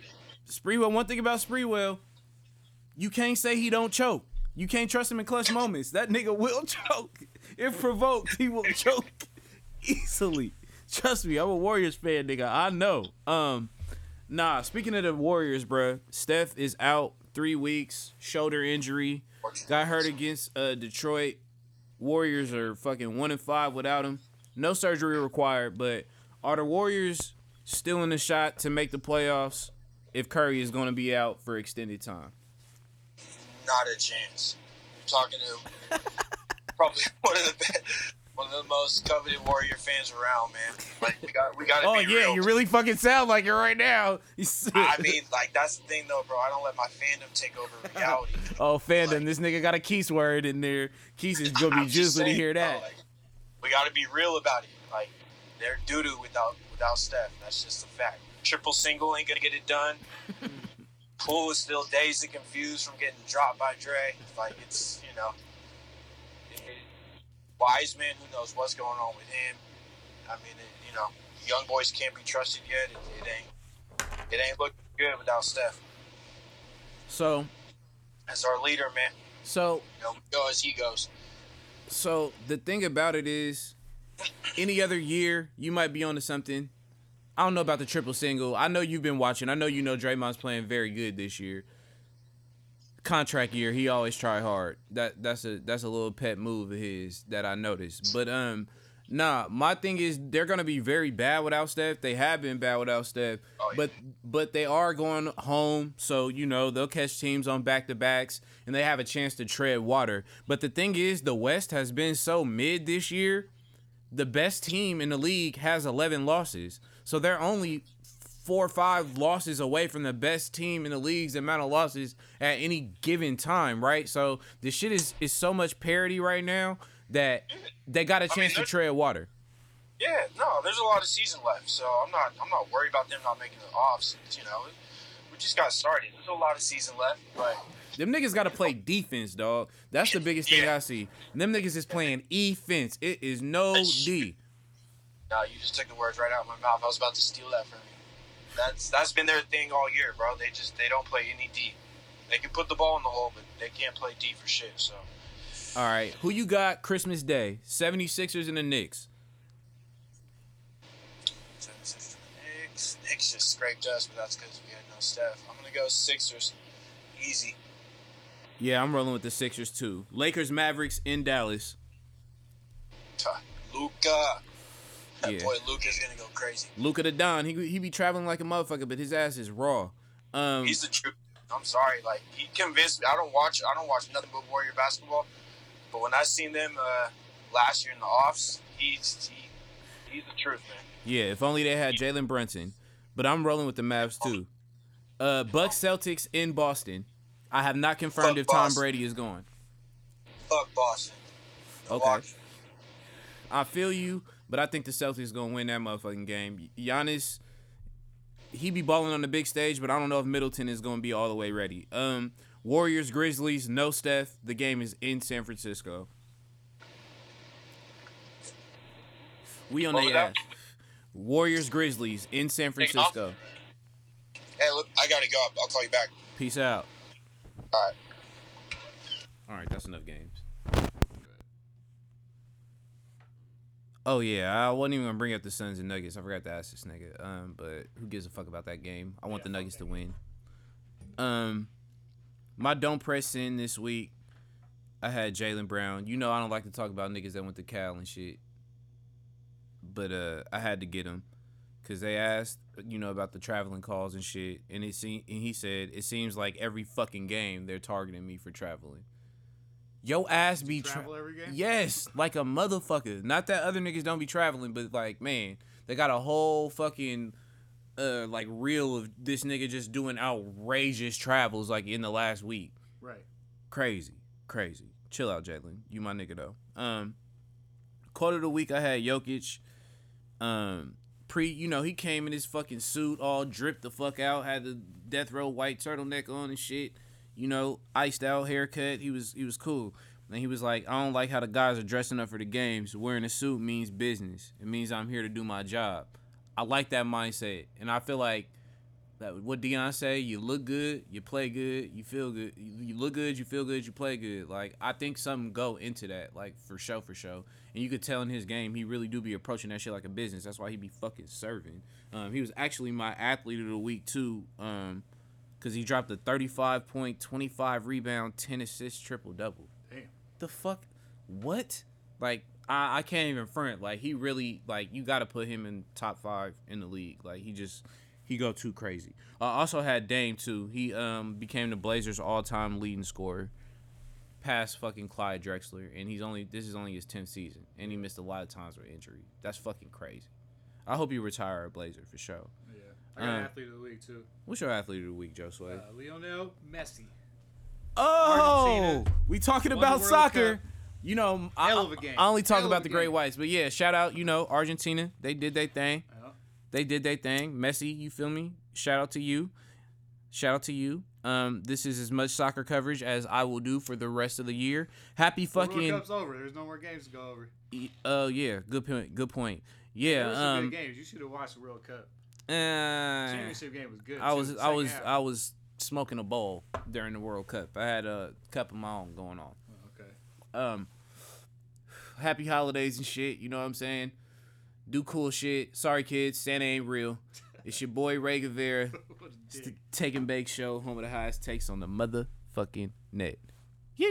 Sprewell, one thing about Sprewell, you can't say he don't choke. You can't trust him in clutch moments. That nigga will choke. If provoked, he will choke easily. Trust me, I'm a Warriors fan, nigga. I know. Um, nah, speaking of the Warriors, bruh, Steph is out three weeks, shoulder injury. Got hurt against uh, Detroit. Warriors are fucking one and five without him. No surgery required, but are the Warriors still in the shot to make the playoffs if Curry is going to be out for extended time? Not a chance. You're talking to probably one of the best, one of the most coveted Warrior fans around, man. Like we got, we got to. Oh be yeah, real. You really fucking sound like it right now. I mean, like that's the thing though, bro. I don't let my fandom take over reality. Oh, fandom! Like, this nigga got a Keese word in there. Keese is gonna be just when he hear that. Bro, like, we got to be real about it. Like they're doo doo without without Steph. That's just a fact. Triple single ain't gonna get it done. Poole is still dazed and confused from getting dropped by Dre. Like, it's, you know, it, it, Wiseman, who knows what's going on with him. I mean, it, you know, young boys can't be trusted yet. It, it ain't it ain't looking good without Steph. So. That's our leader, man. So. You know, we go as he goes. So, the thing about it is, any other year, you might be onto something. I don't know about the triple single. I know you've been watching. I know you know Draymond's playing very good this year. Contract year, he always try hard. That that's a that's a little pet move of his that I noticed. But um, nah, my thing is they're gonna be very bad without Steph. They have been bad without Steph, oh, yeah. but but they are going home, so you know they'll catch teams on back to backs and they have a chance to tread water. But the thing is, the West has been so mid this year. The best team in the league has eleven losses. So they're only four or five losses away from the best team in the league's amount of losses at any given time, right? So the shit is, is so much parity right now that they got a chance I mean, to tread water. Yeah, no, there's a lot of season left, so I'm not I'm not worried about them not making the offs. You know, we just got started. There's a lot of season left, but them niggas got to play defense, dog. That's the biggest yeah. thing I see. Them niggas is playing e-fence. It is no D. No, you just took the words right out of my mouth. I was about to steal that from you. That's that's been their thing all year, bro. They just they don't play any D. They can put the ball in the hole, but they can't play D for shit. So, all right, who you got Christmas Day? seventy-sixers and the Knicks. Chiefs just scraped us, but that's because we had no Steph. I'm going to go Sixers. Easy. Yeah, I'm rolling with the Sixers, too. Lakers, Mavericks in Dallas. Luka. That yeah. boy Luka's going to go crazy. Luka the Don. He, he be traveling like a motherfucker, but his ass is raw. Um, He's the truth. I'm sorry. Like, he convinced me. I don't watch I don't watch nothing but Warrior basketball. But when I seen them uh, last year in the offs, he's, he, he's the truth, man. Yeah, if only they had Jalen Brunson. But I'm rolling with the Mavs, too. Uh, Bucks Celtics in Boston. I have not confirmed Fuck if Tom Boston. Brady is going. Fuck Boston. No okay. Boston. I feel you, but I think the Celtics going to win that motherfucking game. Giannis, he be balling on the big stage, but I don't know if Middleton is going to be all the way ready. Um, Warriors, Grizzlies, no Steph. The game is in San Francisco. We on their ass. Warriors, Grizzlies in San Francisco. Hey, look, I gotta go. I'll call you back. Peace out. All right. All right, that's enough games. Oh, yeah, I wasn't even gonna bring up the Suns and Nuggets. I forgot to ask this nigga. Um, but who gives a fuck about that game? I want yeah, the Nuggets to win. Um, my don't press in this week, I had Jaylen Brown. You know I don't like to talk about niggas that went to Cal and shit. But uh, I had to get him because they asked, you know, about the traveling calls and shit. And, it se- and he said, it seems like every fucking game they're targeting me for traveling. Yo ass be tra- travel every game? Yes, like a motherfucker. Not that other niggas don't be traveling, but like, man, they got a whole fucking uh, like reel of this nigga just doing outrageous travels like in the last week. Right. Crazy. Crazy. Chill out, Jalen. You my nigga, though. Um, Quote of the week, I had Jokic. Um, pre, you know, he came in his fucking suit, all dripped the fuck out, had the death row white turtleneck on and shit, you know, iced out haircut. He was, he was cool. And he was like, I don't like how the guys are dressing up for the games. Wearing a suit means business. It means I'm here to do my job. I like that mindset. And I feel like that what Deion say, you look good, you play good, you feel good, you look good, you feel good, you play good. Like, I think something go into that, like, for show, for show. And you could tell in his game, he really do be approaching that shit like a business. That's why he be fucking serving. Um, he was actually my athlete of the week, too, um, because he dropped a thirty-five point, twenty-five rebound, ten assist, triple-double. Damn. The fuck? What? Like, I, I can't even front. Like, he really, like, you got to put him in top five in the league. Like, he just, he go too crazy. I also had Dame, too. He um became the Blazers' all-time leading scorer. Past fucking Clyde Drexler, and he's only this is only his tenth season, and he missed a lot of times with injury. That's fucking crazy. I hope you retire a Blazer for sure. Yeah, I got um, an athlete of the week too. What's your athlete of the week, Josue? Uh, Lionel Messi. Oh, Argentina. We talking Won about soccer. Cup. You know, I, I only talk Hell about the game. Great Whites, but yeah, shout out. You know, Argentina, they did their thing. Uh-huh. They did their thing. Messi, you feel me? Shout out to you. Shout out to you. Um, this is as much soccer coverage as I will do for the rest of the year. Happy fucking. The World Cup's over. There's no more games to go over. Oh uh, yeah, good point. Good point. Yeah. Um, good games. You should have watched the World Cup. Uh, Championship game was good. I was too, I was half. I was smoking a bowl during the World Cup. I had a cup of my own going on. Okay. Um. Happy holidays and shit. You know what I'm saying? Do cool shit. Sorry, kids. Santa ain't real. It's your boy Ray Guevara. It's the Take and Bake Show, home of the highest takes on the motherfucking net. Yeah.